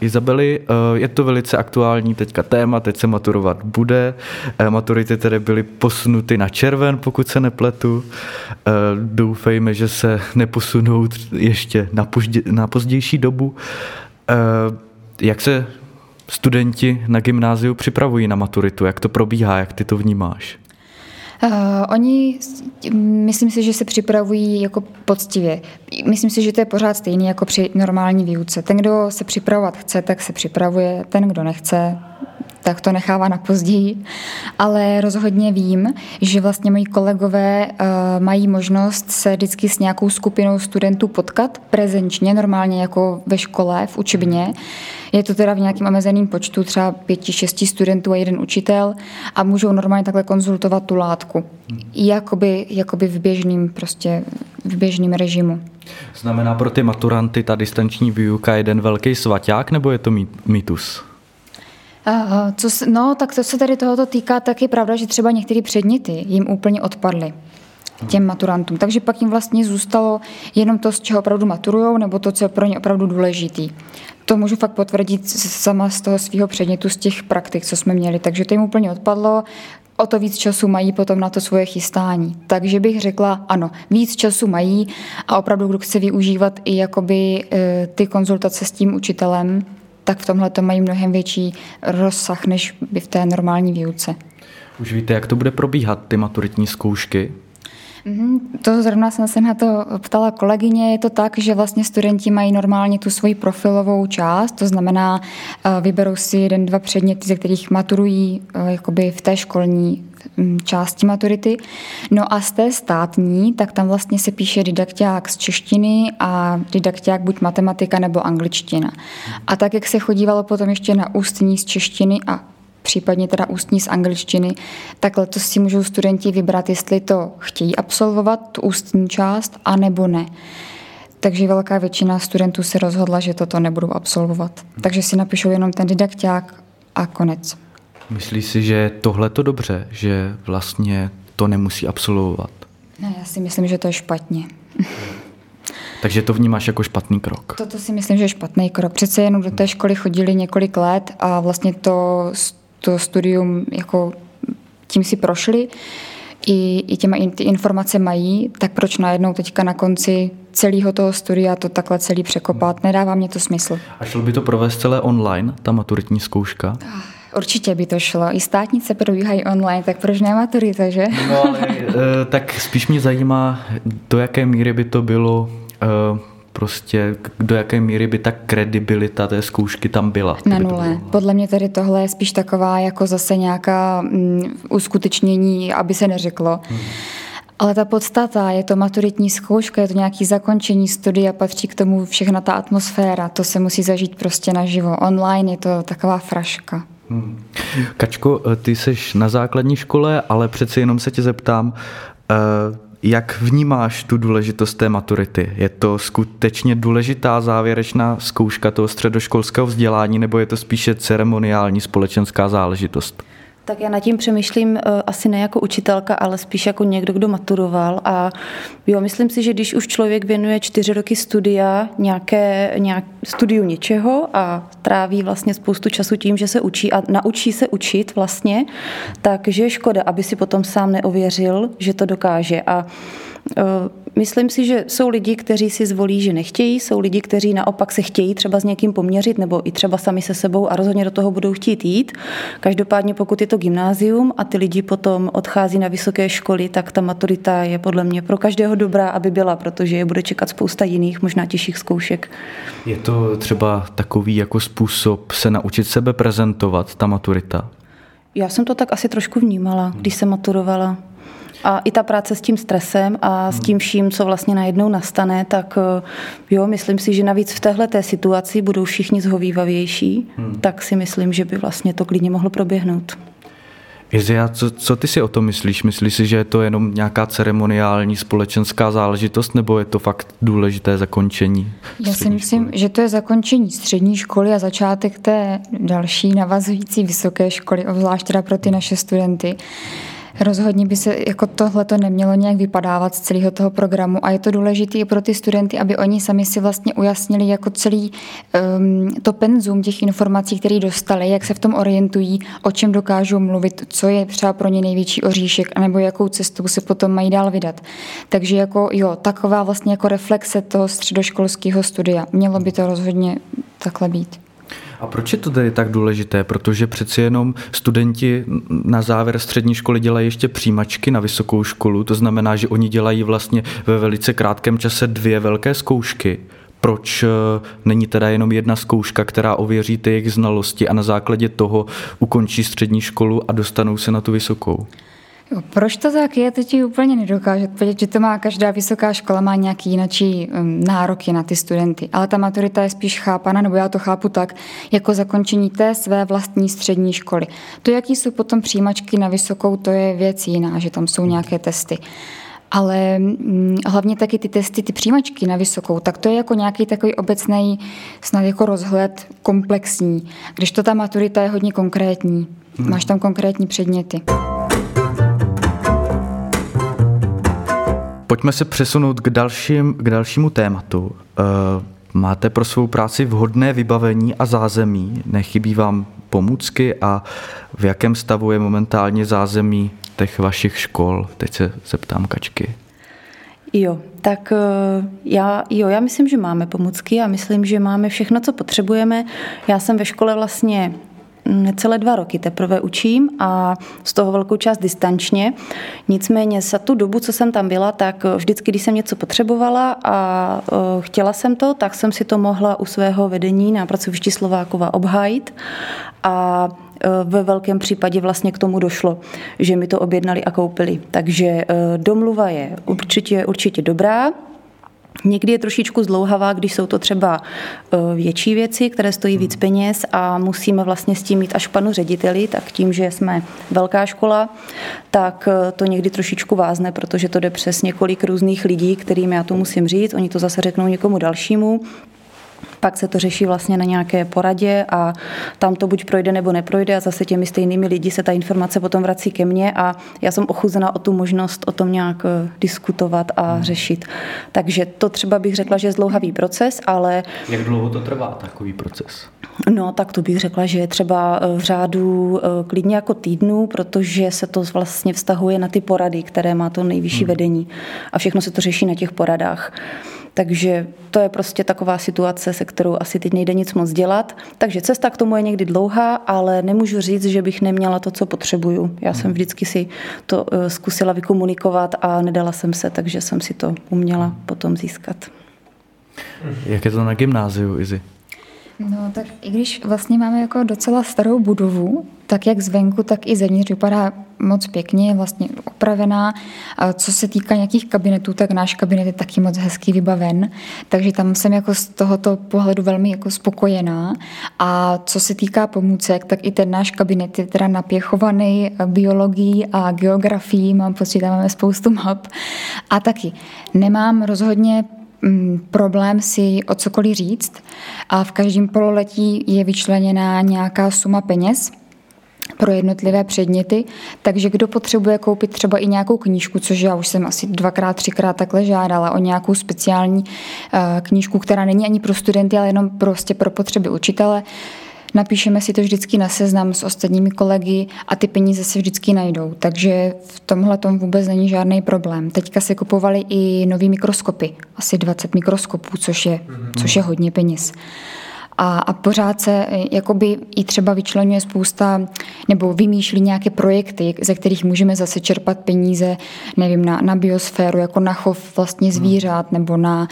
Izabely, je to velice aktuální teďka téma, teď se maturovat bude. Maturity tedy byly posunuty na červen, pokud se nepletu. Doufejme, že se neposunou ještě na pozdější dobu. Jak se studenti na gymnáziu připravují na maturitu? Jak to probíhá? Jak ty to vnímáš? Oni, myslím si, že se připravují jako poctivě. Myslím si, že to je pořád stejný jako při normální výuce. Ten, kdo se připravovat chce, tak se připravuje. Ten, kdo nechce, tak to nechává na později. Ale rozhodně vím, že vlastně moji kolegové mají možnost se vždycky s nějakou skupinou studentů potkat prezenčně, normálně jako ve škole, v učebně. Je to teda v nějakém omezeném počtu, třeba 5-6 studentů a jeden učitel a můžou normálně takhle konzultovat tu látku. Jakoby v běžném režimu. Znamená pro ty maturanty ta distanční výuka jeden velký svaťák, nebo je to mýtus? No, tak to se tady tohoto týká, tak je pravda, že třeba některé předměty jim úplně odpadly těm maturantům. Takže pak jim vlastně zůstalo jenom to, z čeho opravdu maturujou, nebo to, co je pro ně opravdu důležitý. To můžu fakt potvrdit sama z toho svého předmětu, z těch praktik, co jsme měli. Takže to jim úplně odpadlo, o to víc času mají potom na to svoje chystání. Takže bych řekla, ano, víc času mají a opravdu, kdo chce využívat i jakoby ty konzultace s tím učitelem, tak v tomhle to mají mnohem větší rozsah, než by v té normální výuce. Už víte, jak to bude probíhat, ty maturitní zkoušky? To zrovna jsem se na to ptala kolegyně, je to tak, že vlastně studenti mají normálně tu svoji profilovou část, to znamená, vyberou si 1-2 předměty, ze kterých maturují jakoby v té školní části maturity. No a z té státní, tak tam vlastně se píše didakťák z češtiny a didakťák buď matematika nebo angličtina. A tak, jak se chodívalo potom ještě na ústní z češtiny a případně teda ústní z angličtiny, tak letos si můžou studenti vybrat, jestli to chtějí absolvovat, tu ústní část, anebo ne. Takže velká většina studentů se rozhodla, že toto nebudou absolvovat. Takže si napíšou jenom ten didakťák a konec. Myslíš si, že tohle to dobře, že vlastně to nemusí absolvovat? Ne, já si myslím, že to je špatně. Takže to vnímáš jako špatný krok? Toto si myslím, že je špatný krok. Přece jenom do té školy chodili několik let a vlastně to studium, jako tím si prošli, i těma ty informace mají, tak proč najednou teďka na konci celého toho studia to takhle celý překopat? Nedává mě to smysl. A šlo by to provést celé online, ta maturitní zkouška? Určitě by to šlo. I státnice probíhají online, tak proč ne maturita, že? No, ale tak spíš mě zajímá, do jaké míry by to bylo, prostě do jaké míry by ta kredibilita té zkoušky tam byla. Na nule. Podle mě tady tohle je spíš taková jako zase nějaká uskutečnění, aby se neřeklo. Ale ta podstata, je to maturitní zkouška, je to nějaké zakončení studia, patří k tomu všechna ta atmosféra, to se musí zažít prostě naživo. Online je to taková fraška. Kačko, ty seš na základní škole, ale přeci jenom se tě zeptám, jak vnímáš tu důležitost té maturity? Je to skutečně důležitá závěrečná zkouška toho středoškolského vzdělání, nebo je to spíše ceremoniální společenská záležitost? Tak já nad tím přemýšlím asi ne jako učitelka, ale spíš jako někdo, kdo maturoval. A jo, myslím si, že když už člověk věnuje 4 roky studia, studiu něčeho a tráví vlastně spoustu času tím, že se učí a naučí se učit vlastně, takže je škoda, aby si potom sám neověřil, že to dokáže. A myslím si, že jsou lidi, kteří si zvolí, že nechtějí, jsou lidi, kteří naopak se chtějí třeba s někým poměřit nebo i třeba sami se sebou a rozhodně do toho budou chtít jít. Každopádně pokud je to gymnázium a ty lidi potom odchází na vysoké školy, tak ta maturita je podle mě pro každého dobrá, aby byla, protože je bude čekat spousta jiných, možná těžších zkoušek. Je to třeba takový jako způsob se naučit sebe prezentovat, ta maturita? Já jsem to tak asi trošku vnímala, když jsem maturovala. A i ta práce s tím stresem a s tím vším, co vlastně najednou nastane, tak jo, myslím si, že navíc v téhleté situaci budou všichni zhovývavější, tak si myslím, že by vlastně to klidně mohlo proběhnout. Izia, co ty si o tom myslíš? Myslíš si, že je to jenom nějaká ceremoniální společenská záležitost, nebo je to fakt důležité zakončení? Já si myslím, že to je zakončení střední školy a začátek té další navazující vysoké školy, obzvlášť teda pro ty naše studenty. Rozhodně by se jako tohle to nemělo nějak vypadávat z celého toho programu a je to důležité i pro ty studenty, aby oni sami si vlastně ujasnili jako celý to penzum těch informací, které dostali, jak se v tom orientují, o čem dokážou mluvit, co je třeba pro ně největší oříšek, anebo jakou cestou se potom mají dál vydat. Takže jako jo, taková vlastně jako reflexe toho středoškolského studia. Mělo by to rozhodně takhle být. A proč je to tedy tak důležité? Protože přeci jenom studenti na závěr střední školy dělají ještě přijímačky na vysokou školu, to znamená, že oni dělají vlastně ve velice krátkém čase 2 velké zkoušky. Proč není teda jenom 1 zkouška, která ověří ty jejich znalosti a na základě toho ukončí střední školu a dostanou se na tu vysokou? Proč to tak je, to ti úplně nedokážu odpovědět, že to má každá vysoká škola, má nějaký jinačí nároky na ty studenty, ale ta maturita je spíš chápána, nebo já to chápu tak, jako zakončení té své vlastní střední školy. To, jaký jsou potom přijímačky na vysokou, to je věc jiná, že tam jsou nějaké testy. Ale hlavně taky ty testy, ty přijímačky na vysokou, tak to je jako nějaký takový obecný, snad jako rozhled komplexní, když to ta maturita je hodně konkrétní. Máš tam konkrétní předměty. Pojďme se přesunout k dalšímu tématu. Máte pro svou práci vhodné vybavení a zázemí? Nechybí vám pomůcky a v jakém stavu je momentálně zázemí těch vašich škol? Teď se zeptám Kačky. Jo, tak já myslím, že máme pomůcky a myslím, že máme všechno, co potřebujeme. Já jsem ve škole vlastně necelé 2 roky teprve učím a z toho velkou část distančně. Nicméně za tu dobu, co jsem tam byla, tak vždycky, když jsem něco potřebovala a chtěla jsem to, tak jsem si to mohla u svého vedení na pracovišti Slovákova obhájit a ve velkém případě vlastně k tomu došlo, že mi to objednali a koupili. Takže domluva je určitě dobrá. Někdy je trošičku zdlouhavá, když jsou to třeba větší věci, které stojí víc peněz a musíme vlastně s tím mít až panu řediteli, tak tím, že jsme velká škola, tak to někdy trošičku vázne, protože to jde přes několik různých lidí, kterým já to musím říct, oni to zase řeknou někomu dalšímu. Pak se to řeší vlastně na nějaké poradě a tam to buď projde nebo neprojde a zase těmi stejnými lidi se ta informace potom vrací ke mně a já jsem ochuzena o tu možnost o tom nějak diskutovat a řešit. Takže to třeba bych řekla, že je zdlouhavý proces, ale... Jak dlouho to trvá takový proces? No, tak to bych řekla, že je třeba v řádu klidně jako týdnů, protože se to vlastně vztahuje na ty porady, které má to nejvyšší vedení a všechno se to řeší na těch poradách. Takže to je prostě taková situace, se kterou asi teď nejde nic moc dělat. Takže cesta k tomu je někdy dlouhá, ale nemůžu říct, že bych neměla to, co potřebuju. Já jsem vždycky si to zkusila vykomunikovat a nedala jsem se, takže jsem si to uměla potom získat. Jak je to na gymnáziu, Izzy? No tak i když vlastně máme jako docela starou budovu, tak jak zvenku, tak i zevnitř vypadá moc pěkně, je vlastně opravená. A co se týká nějakých kabinetů, tak náš kabinet je taky moc hezky vybaven, takže tam jsem jako z tohoto pohledu velmi jako spokojená. A co se týká pomůcek, tak i ten náš kabinet je teda napěchovaný biologií a geografií, mám pocit, tam máme spoustu map. A taky nemám rozhodně problém si o cokoliv říct a v každém pololetí je vyčleněná nějaká suma peněz pro jednotlivé předměty, takže kdo potřebuje koupit třeba i nějakou knížku, což já už jsem asi 2x, 3x takhle žádala o nějakou speciální knížku, která není ani pro studenty, ale jenom prostě pro potřeby učitele. Napíšeme si to vždycky na seznam s ostatními kolegy a ty peníze se vždycky najdou, takže v tomhle tom vůbec není žádný problém. Teďka se kupovaly i nový mikroskopy, asi 20 mikroskopů, což je hodně peněz. A pořád se jakoby i třeba vyčlenuje spousta, nebo vymýšlí nějaké projekty, ze kterých můžeme zase čerpat peníze, nevím, na biosféru, jako na chov vlastně zvířat, nebo na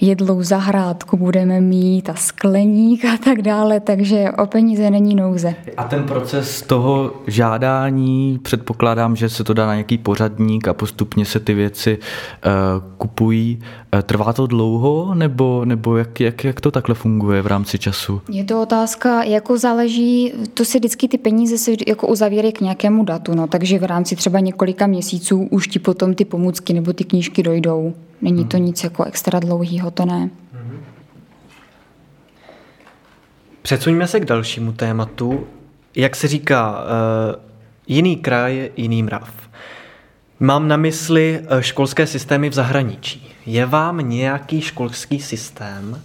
jedlou zahrádku budeme mít a skleník a tak dále, takže o peníze není nouze. A ten proces toho žádání, předpokládám, že se to dá na nějaký pořadník a postupně se ty věci kupují. Trvá to dlouho, nebo jak to takhle funguje v rámci času? Je to otázka, jako záleží, to se vždycky ty peníze se jako uzavírají k nějakému datu, no, takže v rámci třeba několika měsíců už ti potom ty pomůcky nebo ty knížky dojdou. Není to nic jako extra dlouhýho, to ne. Přesuňme se k dalšímu tématu. Jak se říká, jiný kraj, jiný mrav. Mám na mysli školské systémy v zahraničí. Je vám nějaký školský systém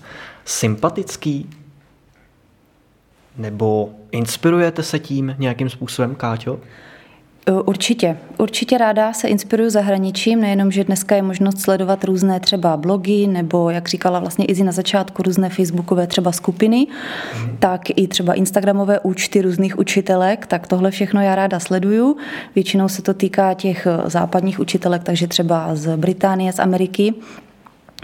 sympatický? Nebo inspirujete se tím nějakým způsobem, Káťo? Určitě ráda se inspiruju zahraničím, nejenom, že dneska je možnost sledovat různé třeba blogy nebo, jak říkala vlastně Izzy na začátku, různé facebookové třeba skupiny, tak i třeba instagramové účty různých učitelek, tak tohle všechno já ráda sleduju. Většinou se to týká těch západních učitelek, takže třeba z Británie, z Ameriky.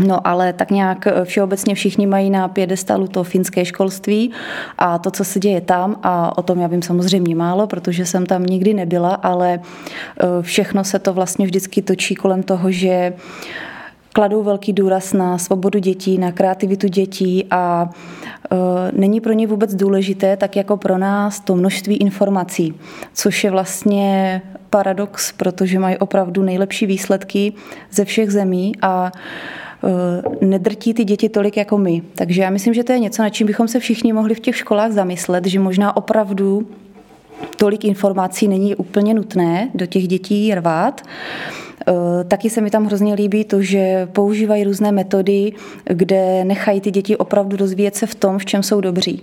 No ale tak nějak všeobecně všichni mají na piedestalu to finské školství a to, co se děje tam, a o tom já vím samozřejmě málo, protože jsem tam nikdy nebyla, ale všechno se to vlastně vždycky točí kolem toho, že kladou velký důraz na svobodu dětí, na kreativitu dětí a není pro ně vůbec důležité, tak jako pro nás, to množství informací, což je vlastně paradox, protože mají opravdu nejlepší výsledky ze všech zemí a nedrtí ty děti tolik jako my. Takže já myslím, že to je něco, nad čím bychom se všichni mohli v těch školách zamyslet, že možná opravdu tolik informací není úplně nutné do těch dětí rvát. Taky se mi tam hrozně líbí to, že používají různé metody, kde nechají ty děti opravdu rozvíjet se v tom, v čem jsou dobří.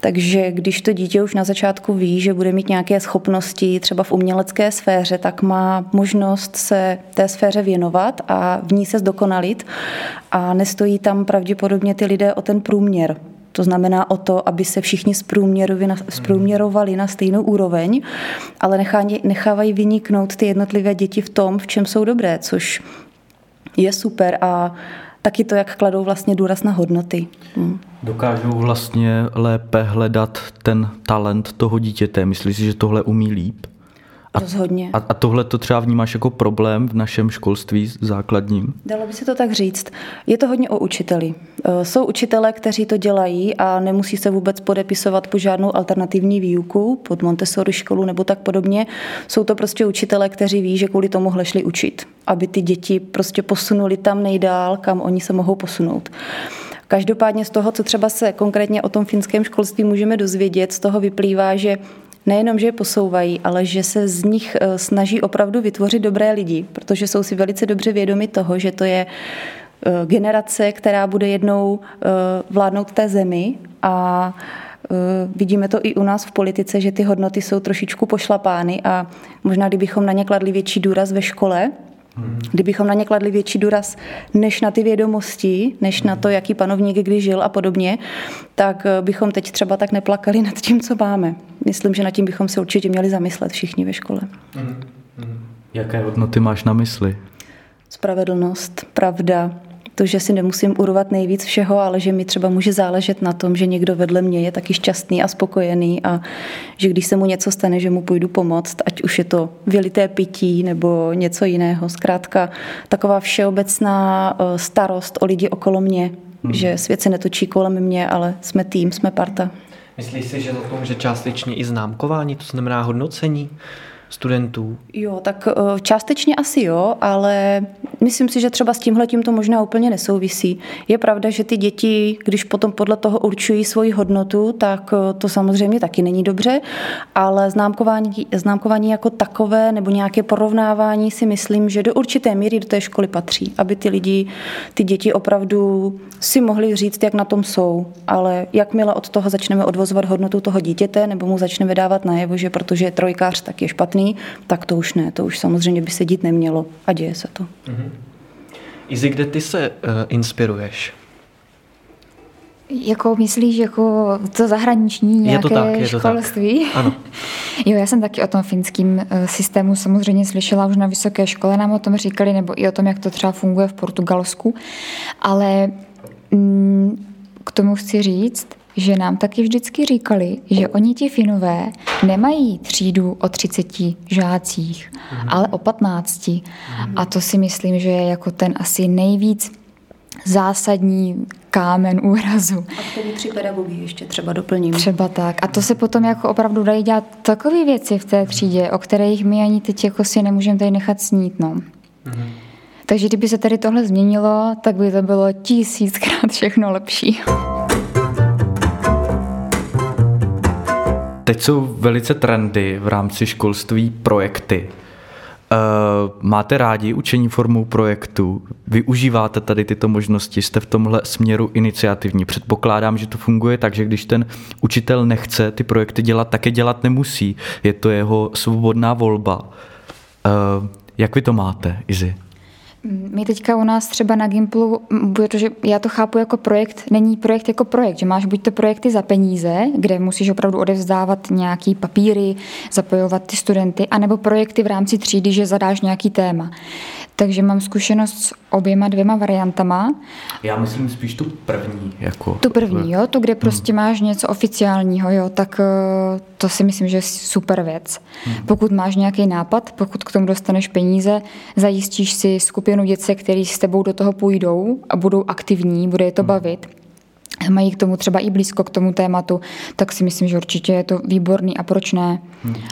Takže když to dítě už na začátku ví, že bude mít nějaké schopnosti třeba v umělecké sféře, tak má možnost se té sféře věnovat a v ní se zdokonalit a nestojí tam pravděpodobně ty lidé o ten průměr. To znamená o to, aby se všichni zprůměrovali na stejnou úroveň, ale nechávají vyniknout ty jednotlivé děti v tom, v čem jsou dobré, což je super a taky to, jak kladou vlastně důraz na hodnoty. Dokážou vlastně lépe hledat ten talent toho dítěte. Myslíš si, že tohle umí líp? Rozhodně. A tohle to třeba vnímáš jako problém v našem školství základním? Dalo by se to tak říct. Je to hodně o učiteli. Jsou učitelé, kteří to dělají a nemusí se vůbec podepisovat po žádnou alternativní výuku, pod Montessori školu nebo tak podobně. Jsou to prostě učitelé, kteří ví, že kvůli tomuhle šli učit, aby ty děti prostě posunuli tam nejdál, kam oni se mohou posunout. Každopádně z toho, co třeba se konkrétně o tom finském školství můžeme dozvědět, z toho vyplývá, že nejenom, že je posouvají, ale že se z nich snaží opravdu vytvořit dobré lidi, protože jsou si velice dobře vědomi toho, že to je generace, která bude jednou vládnout té zemi a vidíme to i u nás v politice, že ty hodnoty jsou trošičku pošlapány a možná kdybychom na ně kladli větší důraz ve škole, kdybychom na ně kladli větší důraz než na ty vědomosti, než na to, jaký panovník kdy žil a podobně, tak bychom teď třeba tak neplakali nad tím, co máme. Myslím, že nad tím bychom se určitě měli zamyslet všichni ve škole. Jaké hodnoty máš na mysli? Spravedlnost, pravda, to, že si nemusím urvat nejvíc všeho, ale že mi třeba může záležet na tom, že někdo vedle mě je taky šťastný a spokojený a že když se mu něco stane, že mu půjdu pomoct, ať už je to vylité pití nebo něco jiného. Zkrátka taková všeobecná starost o lidi okolo mě, že svět se netočí kolem mě, ale jsme tým, jsme parta. Myslíš si, že za to může částečně i známkování, to znamená hodnocení studentů? Jo, tak částečně asi jo, ale myslím si, že třeba s tímhletím to možná úplně nesouvisí. Je pravda, že ty děti, když potom podle toho určují svoji hodnotu, tak to samozřejmě taky není dobře, ale známkování jako takové nebo nějaké porovnávání si myslím, že do určité míry do té školy patří, aby ty děti opravdu si mohly říct, jak na tom jsou, ale jakmile od toho začneme odvozovat hodnotu toho dítěte nebo mu začneme dávat najevo, že protože je trojkář, tak je špatný, tak to už ne, to už samozřejmě by se dít nemělo a děje se to. Izzy, kde ty se inspiruješ? Jako myslíš, jako to zahraniční nějaké školství? Ano. Jo, já jsem taky o tom finském systému samozřejmě slyšela, už na vysoké škole nám o tom říkali, nebo i o tom, jak to třeba funguje v Portugalsku, ale k tomu chci říct, že nám taky vždycky říkali, že oni ti Finové nemají třídu o 30 žácích, ale o 15. A to si myslím, že je jako ten asi nejvíc zásadní kámen úrazu. A k tomu 3 pedagogy ještě třeba doplním. Třeba tak. A to se potom jako opravdu dají dělat takové věci v té třídě, o kterých my ani teď jako si nemůžeme tady nechat snít. No. Takže kdyby se tady tohle změnilo, tak by to bylo 1000krát všechno lepší. Teď jsou velice trendy v rámci školství projekty. Máte rádi učení formou projektu? Využíváte tady tyto možnosti? Jste v tomhle směru iniciativní? Předpokládám, že to funguje tak, že když ten učitel nechce ty projekty dělat, tak je dělat nemusí. Je to jeho svobodná volba. Jak vy to máte, Izzy? My teďka u nás třeba na Gimplu, protože já to chápu jako projekt, není projekt jako projekt, že máš buď to projekty za peníze, kde musíš opravdu odevzdávat nějaký papíry, zapojovat ty studenty, anebo projekty v rámci třídy, že zadáš nějaký téma. Takže mám zkušenost s oběma dvěma variantama. Já myslím spíš tu první. Tu první, jo, tu, kde prostě máš něco oficiálního, jo, tak to si myslím, že je super věc. Pokud máš nějaký nápad, pokud k tomu dostaneš peníze, zajistíš si skupinu děcek, který s tebou do toho půjdou a budou aktivní, bude je to bavit, mají k tomu třeba i blízko k tomu tématu, tak si myslím, že určitě je to výborný a proč ne.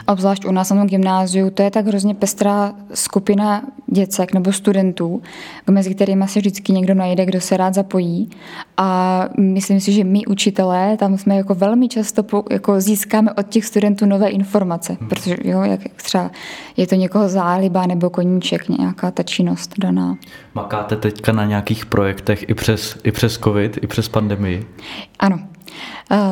Obzvlášť u nás na gymnáziu, to je tak hrozně pestrá skupina děcek nebo studentů, mezi kterými se vždycky někdo najde, kdo se rád zapojí a myslím si, že my učitelé, tam jsme jako velmi často jako získáme od těch studentů nové informace, protože jo, jak třeba je to někoho záliba nebo koníček, nějaká ta činnost daná. Makáte teďka na nějakých projektech i přes covid, i přes pandemii? Ano.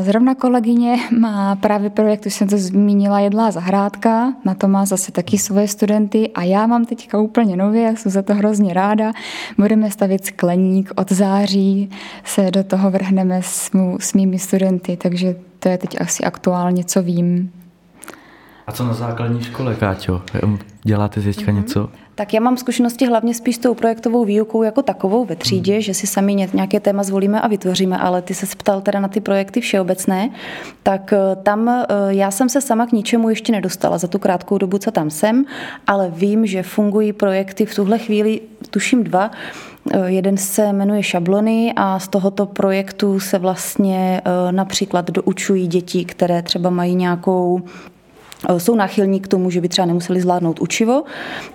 Zrovna kolegyně má právě projekt, už jsem to zmínila, jedlá zahrádka, na to má zase taky svoje studenty a já mám teďka úplně nově, jsem za to hrozně ráda. Budeme stavit skleník, od září se do toho vrhneme s mými studenty, takže to je teď asi aktuálně, co vím. A co na základní škole, Káťo? děláte teďka něco? Tak já mám zkušenosti hlavně spíš s tou projektovou výukou jako takovou ve třídě, že si sami nějaké téma zvolíme a vytvoříme, ale ty se ptal teda na ty projekty všeobecné, tak tam já jsem se sama k ničemu ještě nedostala za tu krátkou dobu, co tam jsem, ale vím, že fungují projekty v tuhle chvíli, tuším 2, jeden se jmenuje Šablony a z tohoto projektu se vlastně například doučují děti, které třeba mají nějakou, jsou náchylní k tomu, že by třeba nemuseli zvládnout učivo,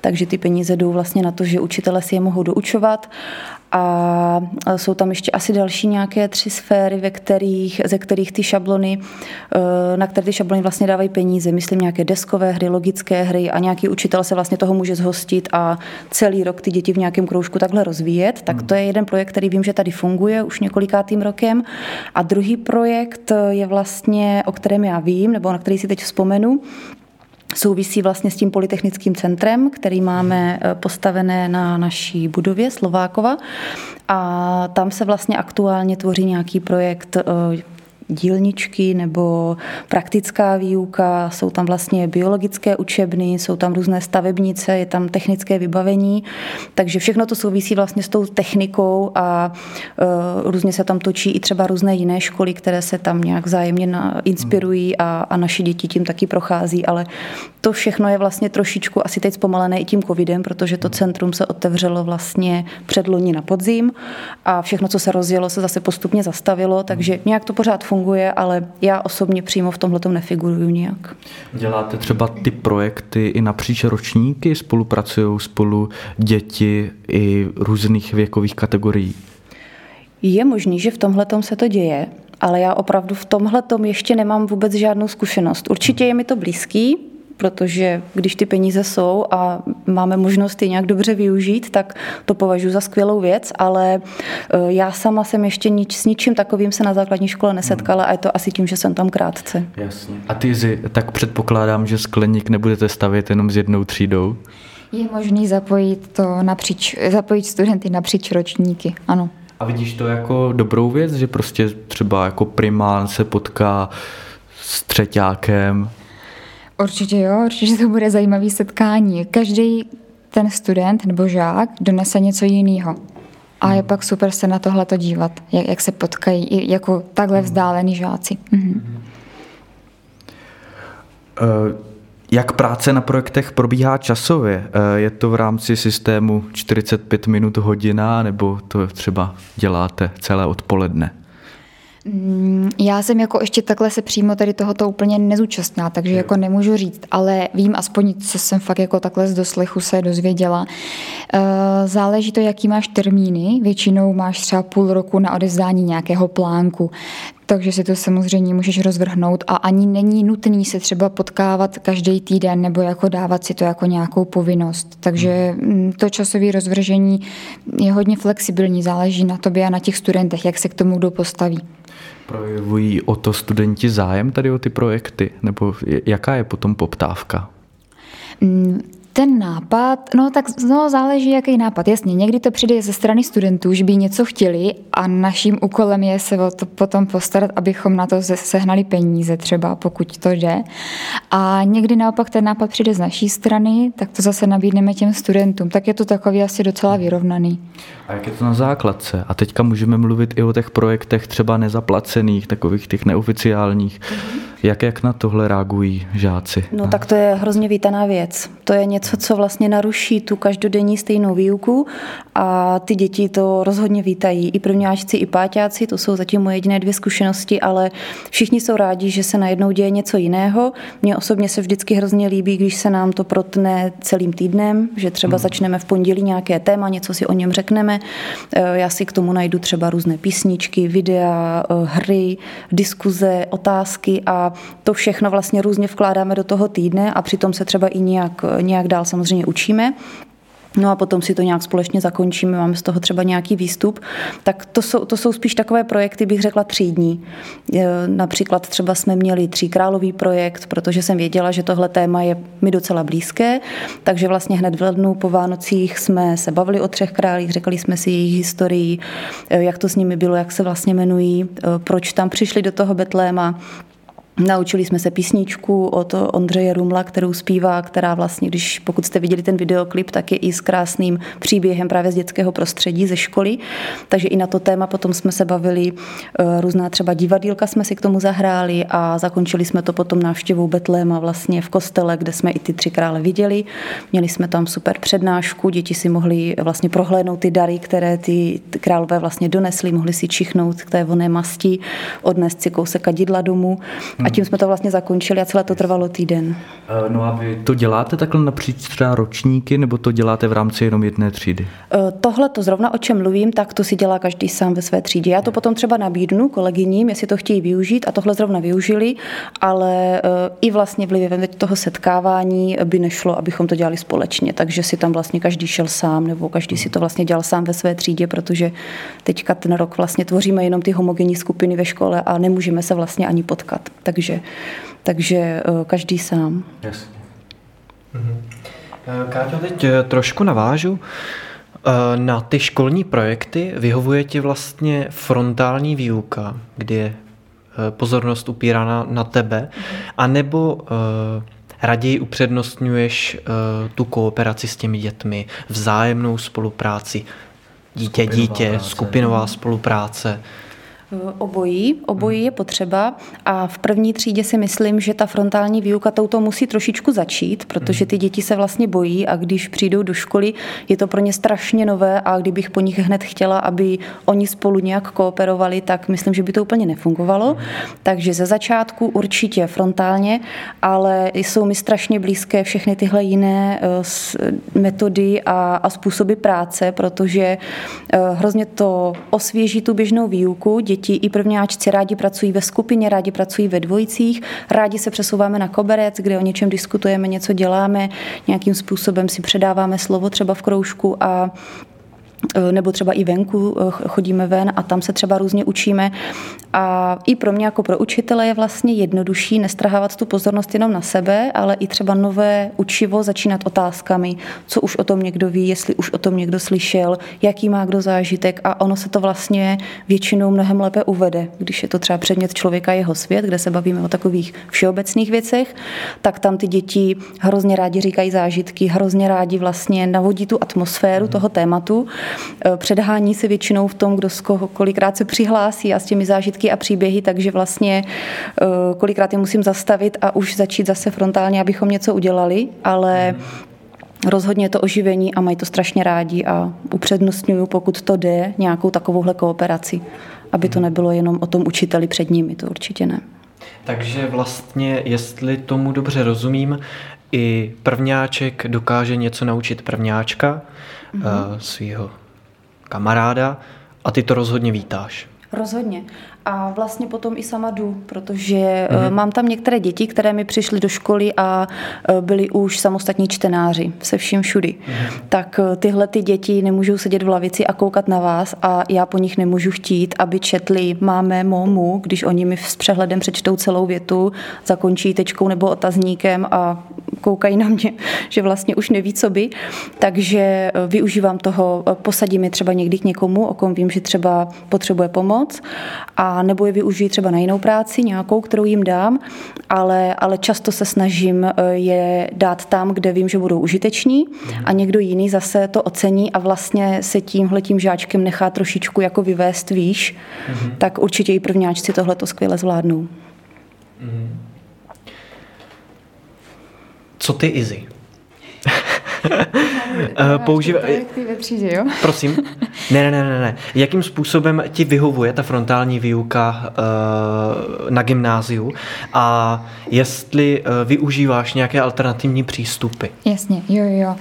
takže ty peníze jdou vlastně na to, že učitelé si je mohou doučovat. A jsou tam ještě asi další nějaké 3 sféry, ze kterých ty šablony, na které ty šablony vlastně dávají peníze. Myslím nějaké deskové hry, logické hry a nějaký učitel se vlastně toho může zhostit a celý rok ty děti v nějakém kroužku takhle rozvíjet. Tak to je jeden projekt, který vím, že tady funguje už několikátým rokem. A druhý projekt je vlastně, o kterém já vím, nebo na který si teď vzpomenu, souvisí vlastně s tím polytechnickým centrem, který máme postavené na naší budově Slovákova, a tam se vlastně aktuálně tvoří nějaký projekt dílničky nebo praktická výuka, jsou tam vlastně biologické učebny, jsou tam různé stavebnice, je tam technické vybavení, takže všechno to souvisí vlastně s tou technikou a různě se tam točí i třeba různé jiné školy, které se tam nějak vzájemně inspirují a naši děti tím taky prochází, ale to všechno je vlastně trošičku asi teď zpomalené i tím covidem, protože to centrum se otevřelo vlastně předloni na podzim a všechno, co se rozjelo, se zase postupně zastavilo, takže nějak to pořád funguje, ale já osobně přímo v tomhletom nefiguruju nějak. Děláte třeba ty projekty i napříč ročníky? Spolupracujou spolu děti i různých věkových kategorií? Je možný, že v tomhletom se to děje, ale já opravdu v tomhletom ještě nemám vůbec žádnou zkušenost. Určitě je mi to blízký, protože když ty peníze jsou a máme možnost je nějak dobře využít, tak to považuji za skvělou věc, ale já sama jsem ještě s ničím takovým se na základní škole nesetkala a je to asi tím, že jsem tam krátce. Jasně. A ty, tak předpokládám, že skleník nebudete stavět jenom s jednou třídou? Je možný zapojit studenty napříč ročníky, ano. A vidíš to jako dobrou věc, že prostě třeba jako primán se potká s třeťákem? Určitě jo, určitě to bude zajímavé setkání. Každý ten student nebo žák donese něco jiného. A je pak super se na tohleto dívat, jak se potkají, jako takhle vzdálení žáci. Jak práce na projektech probíhá časově? Je to v rámci systému 45 minut hodina, nebo to třeba děláte celé odpoledne? Já jsem jako ještě takhle se přímo tady tohoto úplně nezúčastná, takže jako nemůžu říct, ale vím aspoň, co jsem fakt jako takhle z doslechu se dozvěděla. Záleží to, jaký máš termíny, většinou máš třeba půl roku na odevzdání nějakého plánku, takže si to samozřejmě můžeš rozvrhnout a ani není nutný se třeba potkávat každý týden nebo jako dávat si to jako nějakou povinnost. Takže to časové rozvržení je hodně flexibilní, záleží na tobě a na těch studentech, jak se k tomu kdo postaví. Projevují o to studenti zájem tady o ty projekty? Nebo jaká je potom poptávka? Ten nápad, záleží, jaký nápad. Jasně, někdy to přijde ze strany studentů, že by něco chtěli a naším úkolem je se o to potom postarat, abychom na to sehnali peníze třeba, pokud to jde. A někdy naopak ten nápad přijde z naší strany, tak to zase nabídneme těm studentům. Tak je to takový asi docela vyrovnaný. A jak je to na základce? A teďka můžeme mluvit i o těch projektech třeba nezaplacených, takových těch neoficiálních. Jak na tohle reagují žáci? Tak to je hrozně vítaná věc. To je něco, co vlastně naruší tu každodenní stejnou výuku a ty děti to rozhodně vítají. I prvňáčci, i páťáci, to jsou zatím moje jediné 2 zkušenosti, ale všichni jsou rádi, že se najednou děje něco jiného. Mně osobně se vždycky hrozně líbí, když se nám to protne celým týdnem, že třeba začneme v pondělí nějaké téma, něco si o něm řekneme. Já si k tomu najdu třeba různé písničky, videa, hry, diskuze, otázky a to všechno vlastně různě vkládáme do toho týdne a přitom se třeba i nějak dál samozřejmě učíme. No a potom si to nějak společně zakončíme, máme z toho třeba nějaký výstup. Tak to jsou spíš takové projekty, bych řekla, třídní. Například třeba jsme měli 3králový projekt, protože jsem věděla, že tohle téma je mi docela blízké, takže vlastně hned v lednu po Vánocích jsme se bavili o 3 králích, řekli jsme si jejich historii, jak to s nimi bylo, jak se vlastně jmenují, proč tam přišli do toho Betléma. Naučili jsme se písničku od Ondřeje Rumla, kterou zpívá, která vlastně, pokud jste viděli ten videoklip, tak je i s krásným příběhem právě z dětského prostředí, ze školy. Takže i na to téma potom jsme se bavili, různá třeba divadýlka jsme si k tomu zahráli a zakončili jsme to potom návštěvou Betléma vlastně v kostele, kde jsme i ty tři krále viděli. Měli jsme tam super přednášku, děti si mohly vlastně prohlédnout ty dary, které ty králové vlastně donesli, mohli si čichnout k té vonné masti, odnést si kousek kadidla domů. A tím jsme to vlastně zakončili a celé to trvalo týden. No a vy to děláte takhle napříč třeba ročníky, nebo to děláte v rámci jenom jedné třídy? Tohle to zrovna, o čem mluvím, tak to si dělá každý sám ve své třídě. Já to potom třeba nabídnu kolegyním, jestli to chtějí využít, a tohle zrovna využili, ale i vlastně vlivem toho setkávání by nešlo, abychom to dělali společně, takže si tam vlastně každý šel sám, nebo každý si to vlastně dělal sám ve své třídě, protože teďka ten rok vlastně tvoříme jenom ty homogenní skupiny ve škole a nemůžeme se vlastně ani potkat. Takže každý sám. Jasně. Káťo, teď trošku navážu na ty školní projekty. Vyhovuje ti vlastně frontální výuka, kdy je pozornost upírána na tebe, anebo raději upřednostňuješ tu kooperaci s těmi dětmi, vzájemnou spolupráci, dítě, skupinová spolupráce? Obojí je potřeba a v první třídě si myslím, že ta frontální výuka touto musí trošičku začít, protože ty děti se vlastně bojí a když přijdou do školy, je to pro ně strašně nové a kdybych po nich hned chtěla, aby oni spolu nějak kooperovali, tak myslím, že by to úplně nefungovalo. Takže ze začátku určitě frontálně, ale jsou mi strašně blízké všechny tyhle jiné metody a způsoby práce, protože hrozně to osvěží tu běžnou výuku. Děti i prvňáčci rádi pracují ve skupině, rádi pracují ve dvojicích, rádi se přesouváme na koberec, kde o něčem diskutujeme, něco děláme, nějakým způsobem si předáváme slovo třeba v kroužku a nebo třeba i venku, chodíme ven a tam se třeba různě učíme. A i pro mě jako pro učitele je vlastně jednodušší nestrhávat tu pozornost jenom na sebe, ale i třeba nové učivo začínat otázkami, co už o tom někdo ví, jestli už o tom někdo slyšel, jaký má kdo zážitek a ono se to vlastně většinou mnohem lépe uvede. Když je to třeba předmět Člověka jeho svět, kde se bavíme o takových všeobecných věcech, tak tam ty děti hrozně rádi říkají zážitky, hrozně rádi vlastně navodí tu atmosféru toho tématu. Předhání se většinou v tom, kdo z koho kolikrát se přihlásí a s těmi zážitky a příběhy, takže vlastně kolikrát je musím zastavit a už začít zase frontálně, abychom něco udělali, ale rozhodně je to oživení a mají to strašně rádi a upřednostňuju, pokud to jde, nějakou takovouhle kooperaci, aby to nebylo jenom o tom učiteli před nimi, to určitě ne. Takže vlastně, jestli tomu dobře rozumím, i prvňáček dokáže něco naučit prvňáčka, svýho kamaráda, a ty to rozhodně vítáš. Rozhodně. A vlastně potom i sama jdu, protože mám tam některé děti, které mi přišly do školy a byly už samostatní čtenáři, se vším všudy. Tak tyhle ty děti nemůžou sedět v lavici a koukat na vás a já po nich nemůžu chtít, aby četli máme, momu, když oni mi s přehledem přečtou celou větu, zakončí tečkou nebo otazníkem a koukají na mě, že vlastně už neví, co by. Takže využívám toho, posadím je třeba někdy k někomu, o kom vím, že třeba potřebuje pomoc a nebo je využiji třeba na jinou práci nějakou, kterou jim dám, ale často se snažím je dát tam, kde vím, že budou užiteční a někdo jiný zase to ocení a vlastně se tímhletím žáčkem nechá trošičku jako vyvést výš, tak určitě i prvňáčci tohleto skvěle zvládnou. Co ty, Izzy? Projekty ve třídě, jo? Prosím. Ne. Jakým způsobem ti vyhovuje ta frontální výuka na gymnáziu a jestli využíváš nějaké alternativní přístupy? Jasně, jo.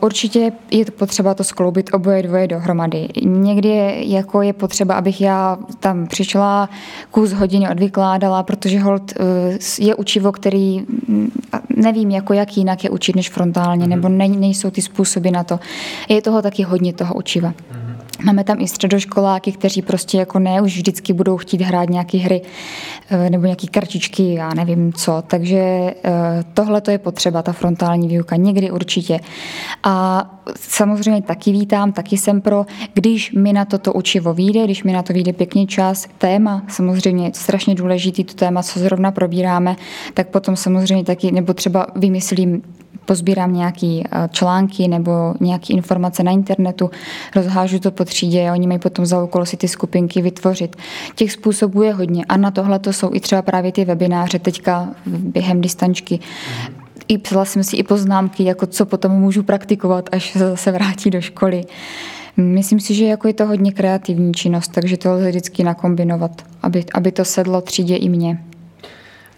Určitě je to potřeba to skloubit oboje dvoje dohromady. Někdy jako je potřeba, abych já tam přišla, kus hodin odvykládala, protože holt je učivo, který nevím, jako jak jinak je učit než frontálně, nebo nejsou ty způsoby na to. Je toho taky hodně toho učiva. Máme tam i středoškoláky, kteří prostě jako ne, už vždycky budou chtít hrát nějaké hry nebo nějaké kartičky, já nevím co. Takže tohle to je potřeba, ta frontální výuka někdy určitě. A samozřejmě taky vítám, taky jsem pro, když mi na toto učivo vyjde, když mi na to vyjde pěkný čas, téma, samozřejmě je strašně důležitý, to téma, co zrovna probíráme, tak potom samozřejmě taky, nebo třeba vymyslím, pozbírám nějaké články nebo nějaké informace na internetu, rozhážu to po třídě, oni mají potom za úkol si ty skupinky vytvořit. Těch způsobů je hodně a na tohle to jsou i třeba právě ty webináře teďka během distančky. I psala jsem si i poznámky, jako co potom můžu praktikovat, až se vrátí do školy. Myslím si, že jako je to hodně kreativní činnost, takže to lze vždycky nakombinovat, aby to sedlo třídě i mně.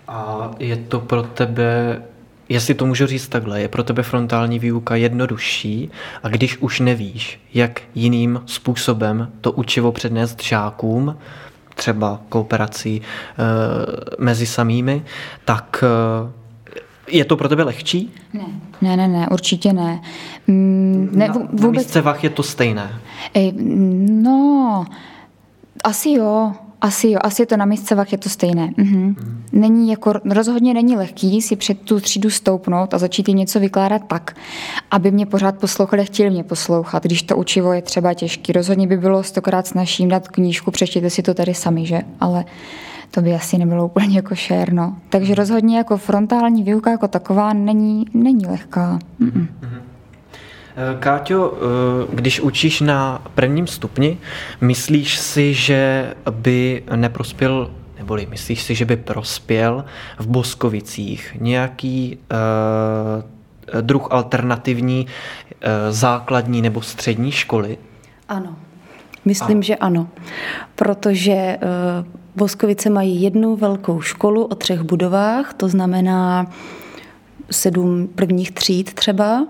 A je to pro tebe... Jestli to můžu říct takhle, je pro tebe frontální výuka jednodušší a když už nevíš, jak jiným způsobem to učivo přednést žákům, třeba kooperací mezi samými, tak je to pro tebe lehčí? Ne, určitě ne. Na místce vach je to stejné. Asi je to na místcevách, je to stejné. Mhm. Není jako, rozhodně není lehký si před tu třídu stoupnout a začít jim něco vykládat tak, aby mě pořád poslouchali a chtěli mě poslouchat, když to učivo je třeba těžký. Rozhodně by bylo 100krát snažím dát knížku, přečtěte si to tady sami, že? Ale to by asi nebylo úplně jako šér, no. Takže rozhodně jako frontální výuka jako taková není lehká. Mhm. Káťo, když učíš na prvním stupni, myslíš si, že by neprospěl, neboli myslíš si, že by prospěl v Boskovicích nějaký druh alternativní základní nebo střední školy? Ano, myslím, že ano, protože Boskovice mají jednu velkou školu o 3 budovách, to znamená 7 prvních tříd třeba.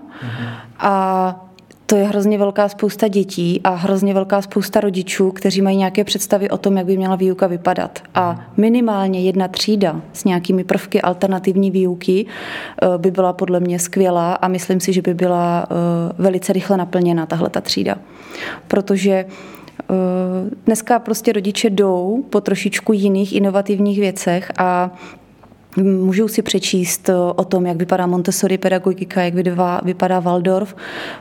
A to je hrozně velká spousta dětí a hrozně velká spousta rodičů, kteří mají nějaké představy o tom, jak by měla výuka vypadat. A minimálně 1 třída s nějakými prvky alternativní výuky by byla podle mě skvělá a myslím si, že by byla velice rychle naplněna tahleta třída. Protože dneska prostě rodiče jdou po trošičku jiných inovativních věcech a můžou si přečíst o tom, jak vypadá Montessori pedagogika, jak vypadá Waldorf,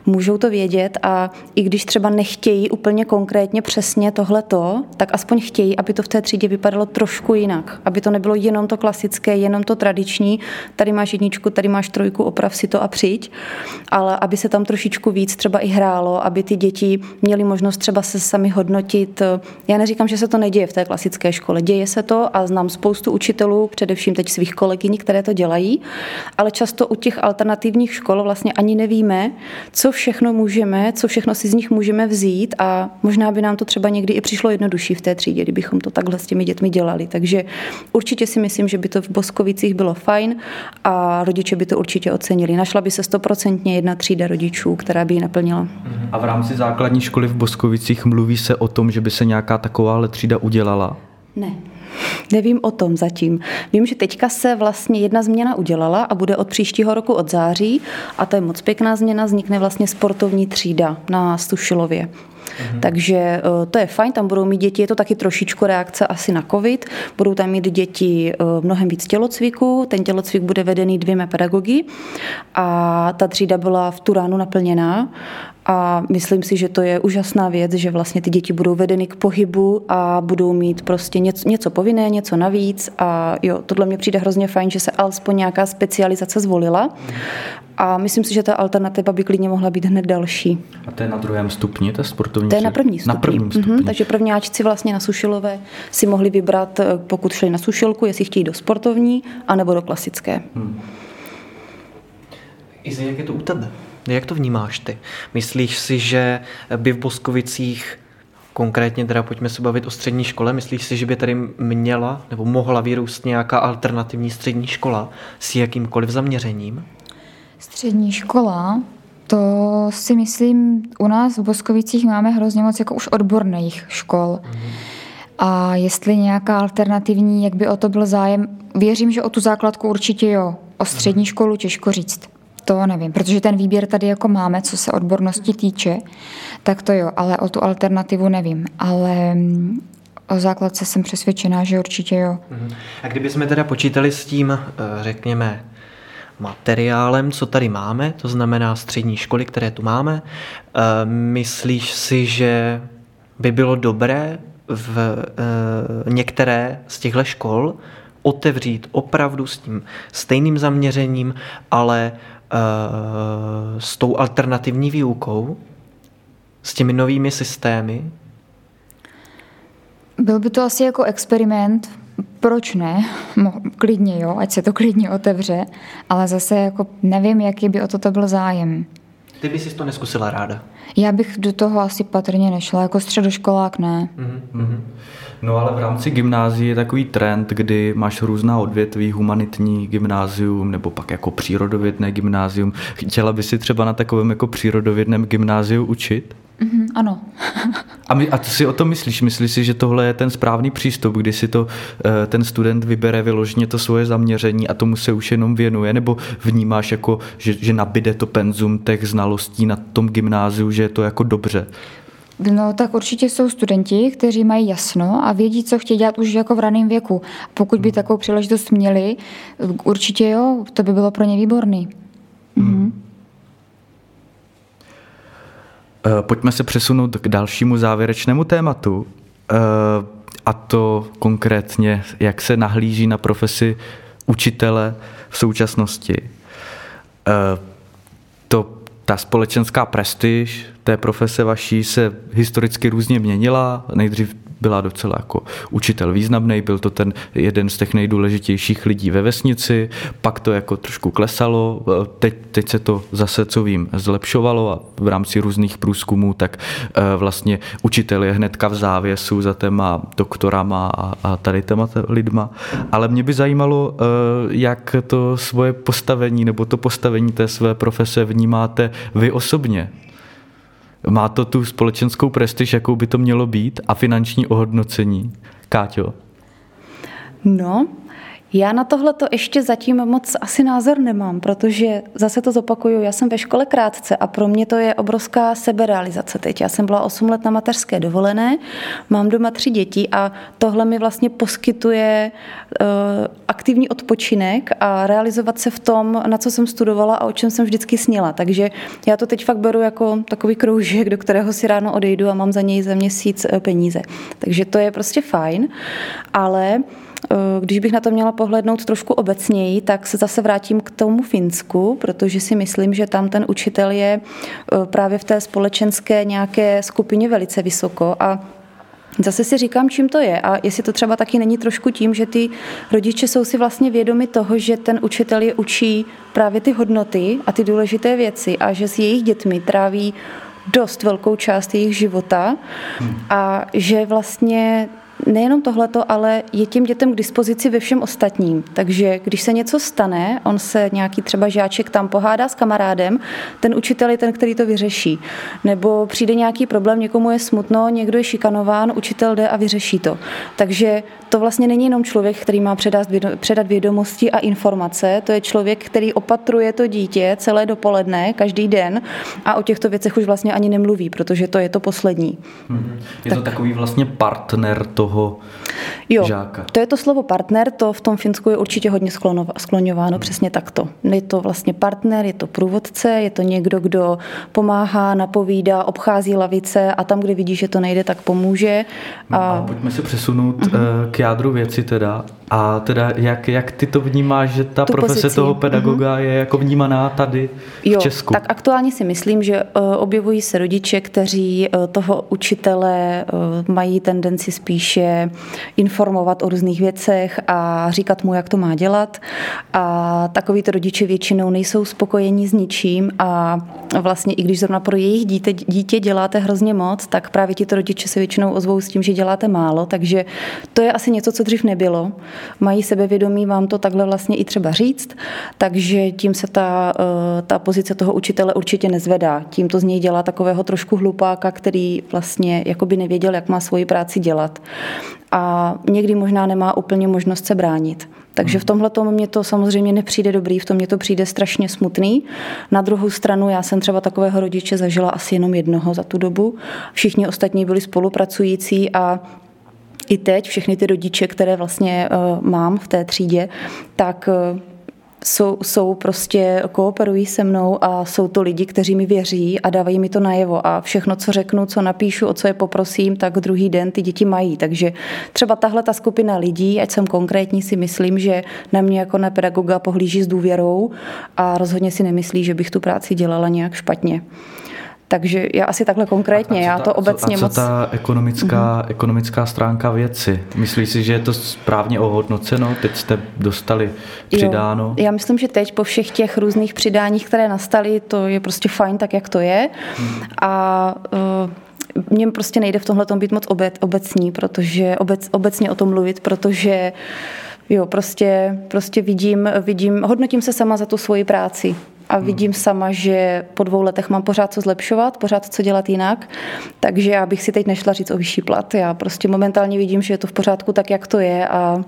můžou to vědět a i když třeba nechtějí úplně konkrétně přesně tohleto, tak aspoň chtějí, aby to v té třídě vypadalo trošku jinak, aby to nebylo jenom to klasické, jenom to tradiční, tady máš 1, tady máš 3, oprav si to a přijď, ale aby se tam trošičku víc třeba i hrálo, aby ty děti měly možnost třeba se sami hodnotit. Já neříkám, že se to neděje v té klasické škole, děje se to a znám spoustu učitelů, především teď svých kolegyň, které to dělají, ale často u těch alternativních škol vlastně ani nevíme, co všechno si z nich můžeme vzít a možná by nám to třeba někdy i přišlo jednodušší v té třídě, kdybychom to takhle s těmi dětmi dělali. Takže určitě si myslím, že by to v Boskovicích bylo fajn a rodiče by to určitě ocenili. Našla by se 100% 1 třída rodičů, která by ji naplnila. A v rámci základní školy v Boskovicích mluví se o tom, že by se nějaká takováhle třída udělala? Ne. Nevím o tom zatím. Vím, že teďka se vlastně 1 změna udělala a bude od příštího roku od září a to je moc pěkná změna, vznikne vlastně sportovní třída na Stušilově. Takže to je fajn, tam budou mít děti, je to taky trošičku reakce asi na covid, budou tam mít děti mnohem víc tělocviku, ten tělocvik bude vedený 2 pedagogy a ta třída byla v tu ránu naplněná a myslím si, že to je úžasná věc, že vlastně ty děti budou vedeny k pohybu a budou mít prostě něco povinné, něco navíc a jo, tohle mě přijde hrozně fajn, že se alespoň nějaká specializace zvolila a myslím si, že ta alternativa by klidně mohla být hned další. A to je na 2. stupni, ta sportovní? To je na 1. stupni. Na 1. stupni. Takže prvňáčci vlastně na Sušilové si mohli vybrat, pokud šli na Sušilku, jestli chtějí do sportovní, anebo do klasické. Izi, jak je to u tebe? Jak to vnímáš ty? Myslíš si, že by v Boskovicích, konkrétně teda pojďme se bavit o střední škole, myslíš si, že by tady měla nebo mohla vyrůst nějaká alternativní střední škola s jakýmkoliv zaměřením? Střední škola, to si myslím, u nás v Boskovicích máme hrozně moc jako už odborných škol. A jestli nějaká alternativní, jak by o to byl zájem, věřím, že o tu základku určitě jo, o střední školu těžko říct. To nevím, protože ten výběr tady jako máme, co se odbornosti týče, tak to jo, ale o tu alternativu nevím, ale o základce jsem přesvědčená, že určitě jo. A kdybychom teda počítali s tím, řekněme, materiálem, co tady máme, to znamená střední školy, které tu máme, myslíš si, že by bylo dobré v některé z těchto škol otevřít opravdu s tím stejným zaměřením, ale s tou alternativní výukou, s těmi novými systémy? Byl by to asi jako experiment, proč ne? Klidně jo, ať se to klidně otevře, ale zase jako nevím, jaký by o toto byl zájem. Ty bys si to neskusila ráda? Já bych do toho asi patrně nešla, jako středoškolák ne. Mm-hmm. No ale v rámci gymnázií je takový trend, kdy máš různá odvětví, humanitní gymnázium nebo pak jako přírodovědné gymnázium. Chtěla by si třeba na takovém jako přírodovědném gymnáziu učit? Mm-hmm, ano. A co si o tom myslíš? Myslíš si, že tohle je ten správný přístup, kdy si to ten student vybere vyloženě to svoje zaměření a tomu se už jenom věnuje? Nebo vnímáš, jako, že nabide to penzum těch znalostí na tom gymnáziu, že je to jako dobře? No tak určitě jsou studenti, kteří mají jasno a vědí, co chtějí dělat už jako v raném věku. Pokud by takovou příležitost měli, určitě jo, to by bylo pro ně výborný. Mhm. Pojďme se přesunout k dalšímu závěrečnému tématu, a to konkrétně, jak se nahlíží na profesi učitele v současnosti. Ta společenská prestiž té profese vaší se historicky různě měnila. Nejdřív byla docela jako učitel významný, byl to ten jeden z těch nejdůležitějších lidí ve vesnici, pak to jako trošku klesalo, teď se to zase, co vím, zlepšovalo a v rámci různých průzkumů, tak vlastně učitel je hnedka v závěsu za téma doktorama a tady téma lidma. Ale mě by zajímalo, jak to svoje postavení nebo to postavení té své profese vnímáte vy osobně. Má to tu společenskou prestiž, jakou by to mělo být, a finanční ohodnocení? Káťo? No, já na tohle to ještě zatím moc asi názor nemám, protože zase to zopakuju, já jsem ve škole krátce a pro mě to je obrovská seberealizace teď. Já jsem byla 8 let na mateřské dovolené, mám doma 3 děti a tohle mi vlastně poskytuje aktivní odpočinek a realizovat se v tom, na co jsem studovala a o čem jsem vždycky snila. Takže já to teď fakt beru jako takový kroužek, do kterého si ráno odejdu a mám za něj za měsíc peníze. Takže to je prostě fajn, ale když bych na to měla pohlednout trošku obecněji, tak se zase vrátím k tomu Finsku, protože si myslím, že tam ten učitel je právě v té společenské nějaké skupině velice vysoko a zase si říkám, čím to je a jestli to třeba taky není trošku tím, že ty rodiče jsou si vlastně vědomi toho, že ten učitel je učí právě ty hodnoty a ty důležité věci a že s jejich dětmi tráví dost velkou část jejich života a že vlastně nejenom tohleto, ale je těm dětem k dispozici ve všem ostatním. Takže když se něco stane, on se nějaký třeba žáček tam pohádá s kamarádem, ten učitel je ten, který to vyřeší. Nebo přijde nějaký problém, někomu je smutno, někdo je šikanován, učitel jde a vyřeší to. Takže to vlastně není jenom člověk, který má předat vědomosti a informace, to je člověk, který opatruje to dítě celé dopoledne, každý den a o těchto věcech už vlastně ani nemluví, protože to je to poslední. Je to takový vlastně partner toho žáka. To je to slovo partner, to v tom Finsku je určitě hodně skloňováno přesně takto. Je to vlastně partner, je to průvodce, je to někdo, kdo pomáhá, napovídá, obchází lavice a tam, kde vidí, že to nejde, tak pomůže. A pojďme se přesunout k jádru věci teda. A teda jak ty to vnímáš, že ta profese pozici toho pedagoga je jako vnímaná tady v Česku? Tak aktuálně si myslím, že objevují se rodiče, kteří toho učitele mají tendenci spíše informovat o různých věcech a říkat mu, jak to má dělat. A takovýto rodiče většinou nejsou spokojení s ničím a vlastně i když zrovna pro jejich dítě děláte hrozně moc, tak právě tito rodiče se většinou ozvou s tím, že děláte málo, takže to je asi něco, co dřív nebylo. Mají sebevědomí vám to takhle vlastně i třeba říct, takže tím se ta pozice toho učitele určitě nezvedá. Tím to z něj dělá takového trošku hlupáka, který vlastně jakoby nevěděl, jak má svoji práci dělat. A někdy možná nemá úplně možnost se bránit. Takže v tomhletom mě to samozřejmě nepřijde dobrý, v tom mě to přijde strašně smutný. Na druhou stranu já jsem třeba takového rodiče zažila asi jenom jednoho za tu dobu. Všichni ostatní byli spolupracující a i teď všechny ty rodiče, které vlastně mám v té třídě, tak jsou prostě, kooperují se mnou a jsou to lidi, kteří mi věří a dávají mi to najevo a všechno, co řeknu, co napíšu, o co je poprosím, tak druhý den ty děti mají. Takže třeba tahle ta skupina lidí, ať jsem konkrétní, si myslím, že na mě jako na pedagoga pohlíží s důvěrou a rozhodně si nemyslí, že bych tu práci dělala nějak špatně. Takže já asi takhle konkrétně, já to obecně moc... A co ta ekonomická stránka věci? Myslíš si, že je to správně ohodnoceno? Teď jste dostali přidáno? Jo, já myslím, že teď po všech těch různých přidáních, které nastaly, to je prostě fajn tak, jak to je. A... mně prostě nejde v tomhletom být moc obecní, protože obecně o tom mluvit, protože jo, prostě vidím, hodnotím se sama za tu svoji práci a vidím sama, že po 2 letech mám pořád co zlepšovat, pořád co dělat jinak, takže já bych si teď nešla říct o vyšší plat. Já prostě momentálně vidím, že je to v pořádku tak, jak to je a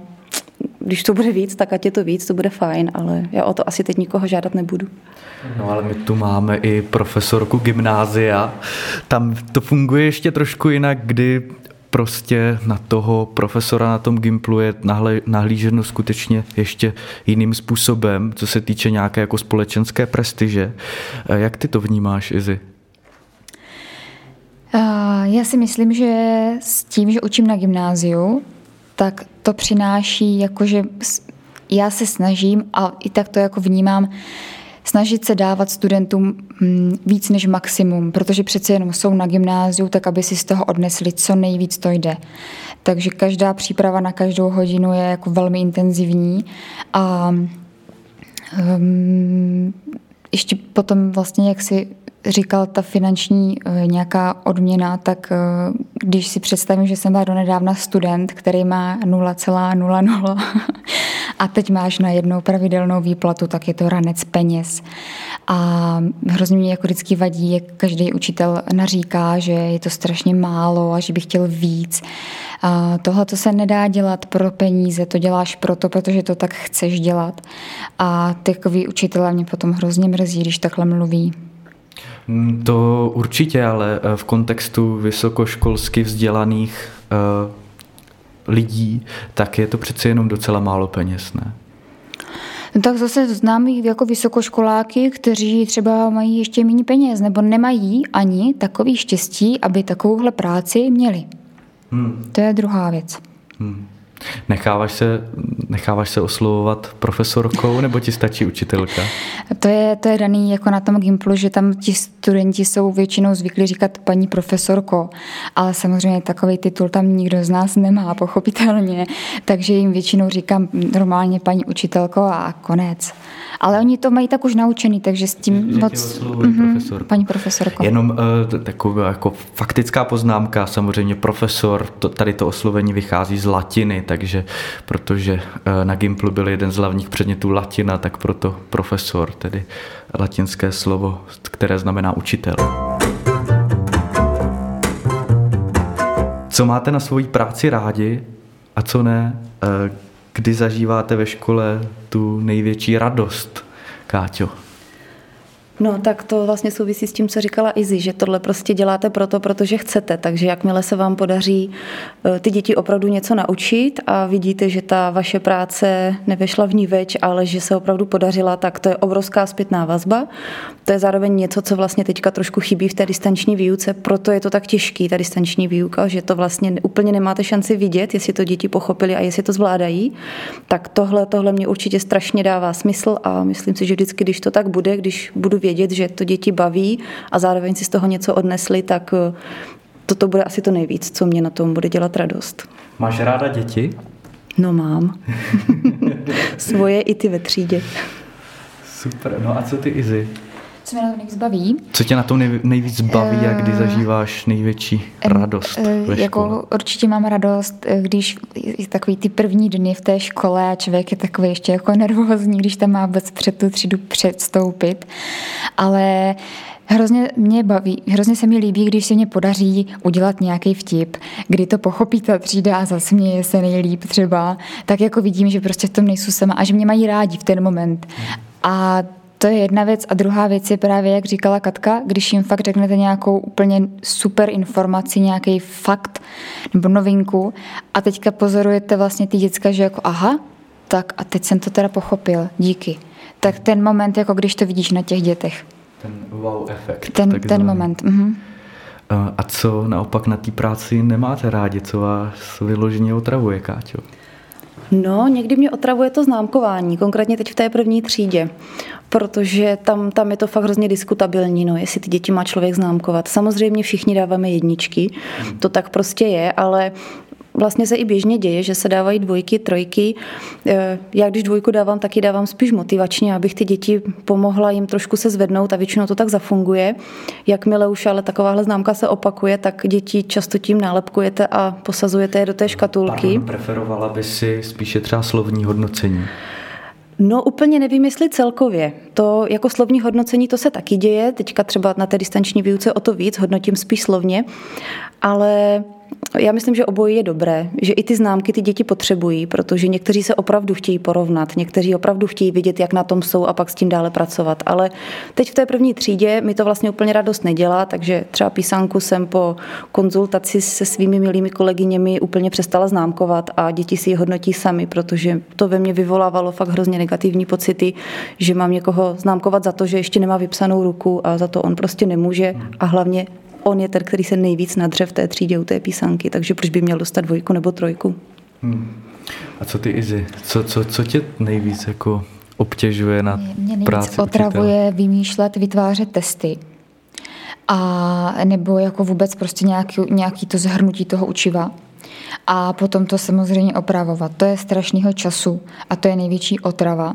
když to bude víc, tak ať je to víc, to bude fajn, ale já o to asi teď nikoho žádat nebudu. No ale my tu máme i profesorku gymnázia. Tam to funguje ještě trošku jinak, kdy prostě na toho profesora na tom gymplu je nahlíženo skutečně ještě jiným způsobem, co se týče nějaké jako společenské prestiže. Jak ty to vnímáš, Izzy? Já si myslím, že s tím, že učím na gymnáziu, tak to přináší, jakože já se snažím a i tak to jako vnímám, snažit se dávat studentům víc než maximum, protože přece jenom jsou na gymnáziu, tak aby si z toho odnesli, co nejvíc to jde. Takže každá příprava na každou hodinu je jako velmi intenzivní a ještě potom vlastně, jak si říkal, ta finanční nějaká odměna, tak když si představím, že jsem byla donedávna student, který má 0,00 a teď máš najednou pravidelnou výplatu, tak je to ranec peněz. A hrozně mě jako vždycky vadí, jak každý učitel naříká, že je to strašně málo a že by chtěl víc. Tohle to se nedá dělat pro peníze, to děláš proto, protože to tak chceš dělat. A takový učitelé mě potom hrozně mrzí, když takhle mluví. To určitě, ale v kontextu vysokoškolsky vzdělaných lidí, tak je to přeci jenom docela málo peněz, ne? Tak zase znám jako vysokoškoláky, kteří třeba mají ještě méně peněz, nebo nemají ani takový štěstí, aby takovouhle práci měli. To je druhá věc. Necháváš se oslovovat profesorkou, nebo ti stačí učitelka? To je daný jako na tom gymplu, že tam ti studenti jsou většinou zvyklí říkat paní profesorko, ale samozřejmě takový titul tam nikdo z nás nemá, pochopitelně, takže jim většinou říkám normálně paní učitelko a konec. Ale oni to mají tak už naučený, takže s tím že moc... Paní profesorko. Jenom taková jako faktická poznámka, samozřejmě profesor, tady to oslovení vychází z latiny, takže protože na gymplu byl jeden z hlavních předmětů latina, tak proto profesor, tedy latinské slovo, které znamená učitel. Co máte na svoji práci rádi a co ne? Kdy zažíváte ve škole tu největší radost, Káťo? No tak to vlastně souvisí s tím, co říkala Izzy, že tohle prostě děláte proto, protože chcete, takže jakmile se vám podaří ty děti opravdu něco naučit a vidíte, že ta vaše práce nevešla vniveč, ale že se opravdu podařila, tak to je obrovská zpětná vazba. To je zároveň něco, co vlastně teďka trošku chybí v té distanční výuce, proto je to tak těžký, ta distanční výuka, že to vlastně úplně nemáte šanci vidět, jestli to děti pochopili a jestli to zvládají. Tak tohle mě určitě strašně dává smysl a myslím si, že vždycky, když to tak bude, když budu vědět, že to děti baví a zároveň si z toho něco odnesli, tak toto bude asi to nejvíc, co mě na tom bude dělat radost. Máš ráda děti? No mám. Svoje i ty ve třídě. Super, no a co ty, Izzy? Co mě na tom nejvíc baví? Co tě na tom nejvíc baví a kdy zažíváš největší radost ve škole? Určitě mám radost, když takový ty první dny v té škole a člověk je takový ještě jako nervózní, když tam má vůbec před tu třídu předstoupit, ale Hrozně se mi líbí, když se mě podaří udělat nějaký vtip, kdy to pochopí ta třída a zasměje se nejlíp třeba, tak jako vidím, že prostě v tom nejsou sama a že mě mají rádi v ten moment. A to je jedna věc. A druhá věc je právě, jak říkala Katka, když jim fakt řeknete nějakou úplně super informaci, nějaký fakt nebo novinku a teďka pozorujete vlastně ty děcka, že jako aha, tak a teď jsem to teda pochopil, díky. Tak ten moment, jako když to vidíš na těch dětech. Ten wow efekt. Ten moment. Mm-hmm. A co naopak na té práci nemáte rádi? Co vás vyloženě otravuje, Káťo? No, někdy mě otravuje to známkování, konkrétně teď v té první třídě, protože tam je to fakt hrozně diskutabilní, no, jestli ty děti má člověk známkovat. Samozřejmě všichni dáváme jedničky, to tak prostě je, ale vlastně se i běžně děje, že se dávají dvojky, trojky. Já když dvojku dávám, tak ji dávám spíš motivačně, abych ty děti pomohla jim trošku se zvednout a většinou to tak zafunguje. Jakmile už ale takováhle známka se opakuje, tak děti často tím nálepkujete a posazujete je do té škatulky. Pardon, preferovala by si spíše třeba slovní hodnocení? No úplně nevím, jestli celkově. To jako slovní hodnocení, to se taky děje. Teďka třeba na té distanční výuce o to víc, hodnotím spíš slovně, ale já myslím, že oboje je dobré, že i ty známky ty děti potřebují, protože někteří se opravdu chtějí porovnat, někteří opravdu chtějí vidět, jak na tom jsou a pak s tím dále pracovat. Ale teď v té první třídě mi to vlastně úplně radost nedělá, takže třeba písanku jsem po konzultaci se svými milými kolegyněmi úplně přestala známkovat a děti si ji hodnotí sami, protože to ve mně vyvolávalo fakt hrozně negativní pocity, že mám někoho známkovat za to, že ještě nemá vypsanou ruku a za to on prostě nemůže a hlavně on je ten, který se nejvíc nadře v té třídě u té písanky, takže proč by měl dostat dvojku nebo trojku? A co ty, Izzy? Co tě nejvíc jako obtěžuje na práci učitele? Mě nejvíc otravuje vymýšlet, vytvářet testy. A nebo jako vůbec prostě nějaký to zhrnutí toho učiva. A potom to samozřejmě opravovat. To je strašného času a to je největší otrava.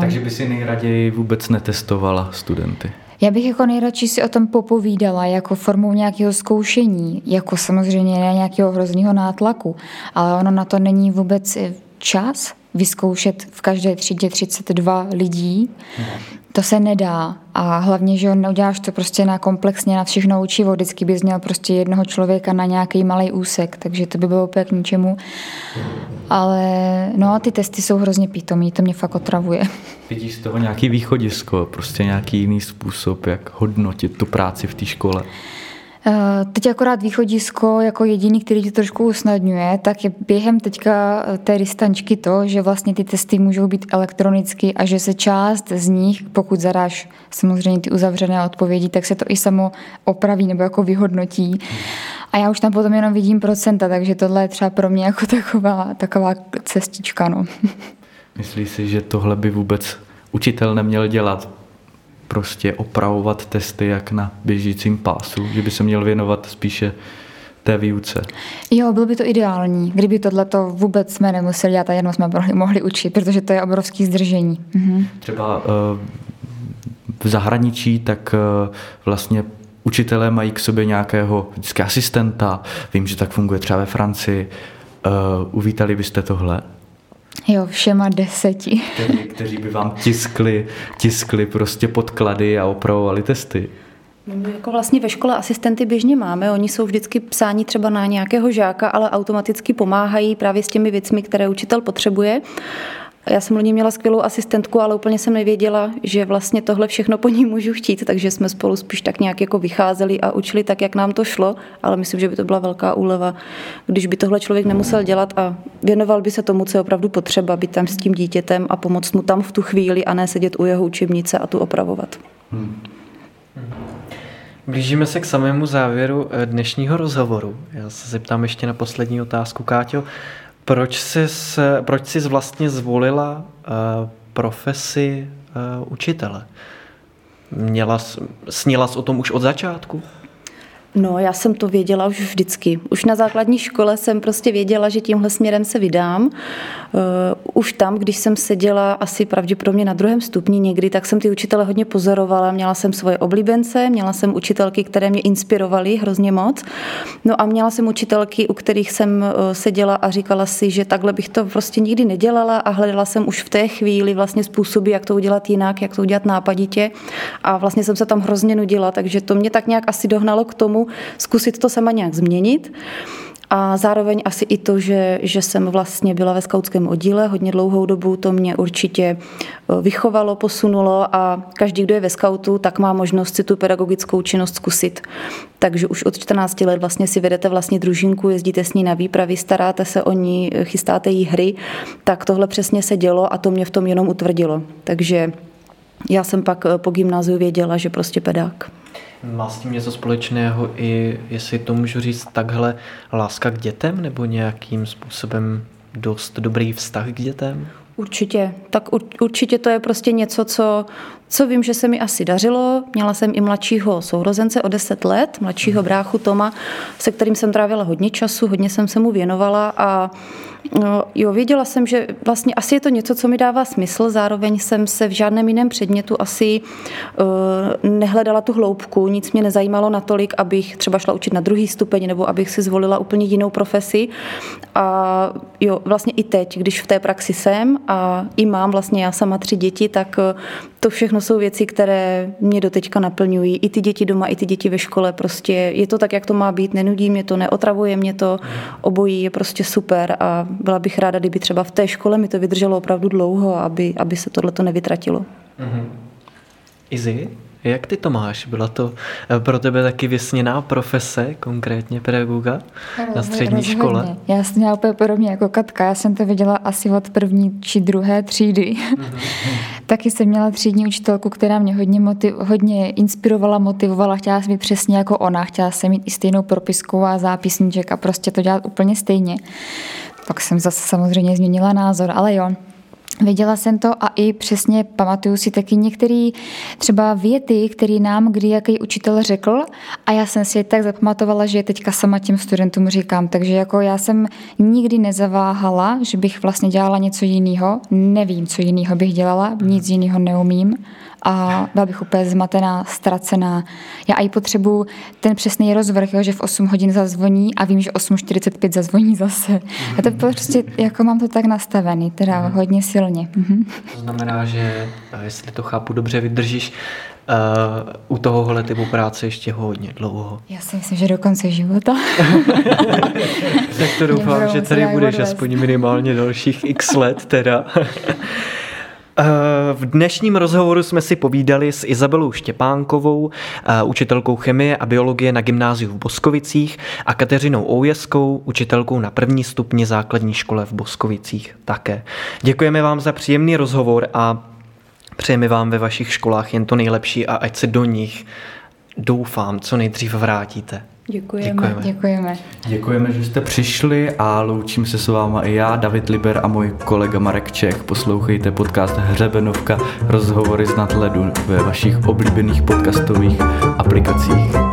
Takže by si nejraději vůbec netestovala studenty? Já bych jako nejradši si o tom popovídala jako formou nějakého zkoušení, jako samozřejmě ne nějakého hrozného nátlaku, ale ono na to není vůbec čas vyzkoušet v každé třídě 32 lidí. To se nedá a hlavně, že neuděláš to prostě na komplexně, na všechno učivo, vždycky bys měl prostě jednoho člověka na nějaký malý úsek, takže to by bylo úplně k ničemu. Ale no, ty testy jsou hrozně pítomí, to mě fakt otravuje. Vidíš z toho nějaký východisko, prostě nějaký jiný způsob, jak hodnotit tu práci v té škole? Teď akorát východisko jako jediný, který ti trošku usnadňuje, tak je během teďka té distančky to, že vlastně ty testy můžou být elektronicky a že se část z nich, pokud zadáš samozřejmě ty uzavřené odpovědi, tak se to i samo opraví nebo jako vyhodnotí. A já už tam potom jenom vidím procenta, takže tohle je třeba pro mě jako taková cestička. No. Myslíš si, že tohle by vůbec učitel neměl dělat? Prostě opravovat testy jak na běžícím pásu, že by se měl věnovat spíše té výuce. Jo, bylo by to ideální, kdyby tohleto vůbec jsme nemuseli dělat a jenom jsme mohli učit, protože to je obrovský zdržení. Mhm. Třeba v zahraničí, tak vlastně učitelé mají k sobě nějakého vždycky asistenta, vím, že tak funguje třeba ve Francii. Uvítali byste tohle? Jo, všema 10. Kteří by vám tiskli prostě podklady a opravovali testy. My jako vlastně ve škole asistenty běžně máme, oni jsou vždycky psáni třeba na nějakého žáka, ale automaticky pomáhají právě s těmi věcmi, které učitel potřebuje. Já jsem loni měla skvělou asistentku, ale úplně jsem nevěděla, že vlastně tohle všechno po ní můžu chtít, takže jsme spolu spíš tak nějak jako vycházeli a učili tak, jak nám to šlo, ale myslím, že by to byla velká úleva, když by tohle člověk nemusel dělat a věnoval by se tomu, co je opravdu potřeba, být tam s tím dítětem a pomoct mu tam v tu chvíli a ne sedět u jeho učebnice a tu opravovat. Blížíme se k samému závěru dnešního rozhovoru. Já se zeptám ještě na poslední otázku, Káťo. Proč jsi vlastně zvolila profesi učitele? Snila jsi o tom už od začátku? No, já jsem to věděla už vždycky. Už na základní škole jsem prostě věděla, že tímhle směrem se vydám. Už tam, když jsem seděla asi pravděpodobně na 2. stupni někdy, tak jsem ty učitele hodně pozorovala. Měla jsem svoje oblíbence, měla jsem učitelky, které mě inspirovaly hrozně moc. No a měla jsem učitelky, u kterých jsem seděla a říkala si, že takhle bych to prostě nikdy nedělala a hledala jsem už v té chvíli vlastně způsoby, jak to udělat jinak, jak to udělat nápaditě. A vlastně jsem se tam hrozně nudila, takže to mě tak nějak asi dohnalo k tomu, zkusit to sama nějak změnit. A zároveň asi i to, že jsem vlastně byla ve skautském oddíle hodně dlouhou dobu, to mě určitě vychovalo, posunulo a každý, kdo je ve skautu, tak má možnost si tu pedagogickou činnost zkusit. Takže už od 14 let vlastně si vedete vlastní družinku, jezdíte s ní na výpravy, staráte se o ní, chystáte jí hry, tak tohle přesně se dělo a to mě v tom jenom utvrdilo. Takže já jsem pak po gymnáziu věděla, že prostě pedák. Má s tím něco společného i, jestli to můžu říct takhle, láska k dětem nebo nějakým způsobem dost dobrý vztah k dětem? Určitě. Tak určitě to je prostě něco, co vím, že se mi asi dařilo. Měla jsem i mladšího sourozence o 10 let, mladšího bráchu Toma, se kterým jsem trávila hodně času, hodně jsem se mu věnovala a věděla jsem, že vlastně asi je to něco, co mi dává smysl, zároveň jsem se v žádném jiném předmětu asi nehledala tu hloubku, nic mě nezajímalo natolik, abych třeba šla učit na 2. stupeň nebo abych si zvolila úplně jinou profesi. A vlastně i teď, když v té praxi jsem a i mám vlastně já sama 3 děti, tak to všechno jsou věci, které mě doteďka naplňují. I ty děti doma, i ty děti ve škole, prostě je to tak, jak to má být, nenudí mě to, neotravuje mě to, obojí je prostě super a byla bych ráda, kdyby třeba v té škole mi to vydrželo opravdu dlouho, aby se tohleto nevytratilo. Mm-hmm. Izzy, jak ty to máš? Byla to pro tebe taky vysněná profese, konkrétně pedagoga na střední škole? Já jsem měla úplně podobně jako Katka, já jsem to viděla asi od 1. či 2. třídy. Mm-hmm. Taky jsem měla 3 učitelku, která mě hodně inspirovala, motivovala, chtěla jsem být přesně jako ona, chtěla jsem mít i stejnou propisku a zápisníček a prostě to dělat úplně stejně. Pak jsem zase samozřejmě změnila názor, ale jo, věděla jsem to a i přesně pamatuju si taky některé třeba věty, které nám kdy jaký učitel řekl a já jsem si je tak zapamatovala, že je teďka sama těm studentům říkám, takže jako já jsem nikdy nezaváhala, že bych vlastně dělala něco jiného, nevím, co jiného bych dělala, nic jiného neumím a byla bych úplně zmatená, ztracená. Já i potřebuji ten přesný rozvrh, že v 8 hodin zazvoní a vím, že 8:45 zazvoní zase. A to prostě, jako mám to tak nastavený, teda hodně silně. To znamená, že, jestli to chápu dobře, vydržíš u tohohle typu práce ještě hodně dlouho. Já si myslím, že do konce života. Tak to doufám, že tady budeš aspoň minimálně dalších x let teda. V dnešním rozhovoru jsme si povídali s Izabelou Štěpánkovou, učitelkou chemie a biologie na gymnáziu v Boskovicích a Kateřinou Oujeskou, učitelkou na 1. stupni základní škole v Boskovicích také. Děkujeme vám za příjemný rozhovor a přejeme vám ve vašich školách jen to nejlepší a ať se do nich, doufám, co nejdřív vrátíte. Děkujeme. Děkujeme, že jste přišli a loučím se s váma i já, David Liber a můj kolega Marek Čech. Poslouchejte podcast Hřebenovka, rozhovory z nadhledu ve vašich oblíbených podcastových aplikacích.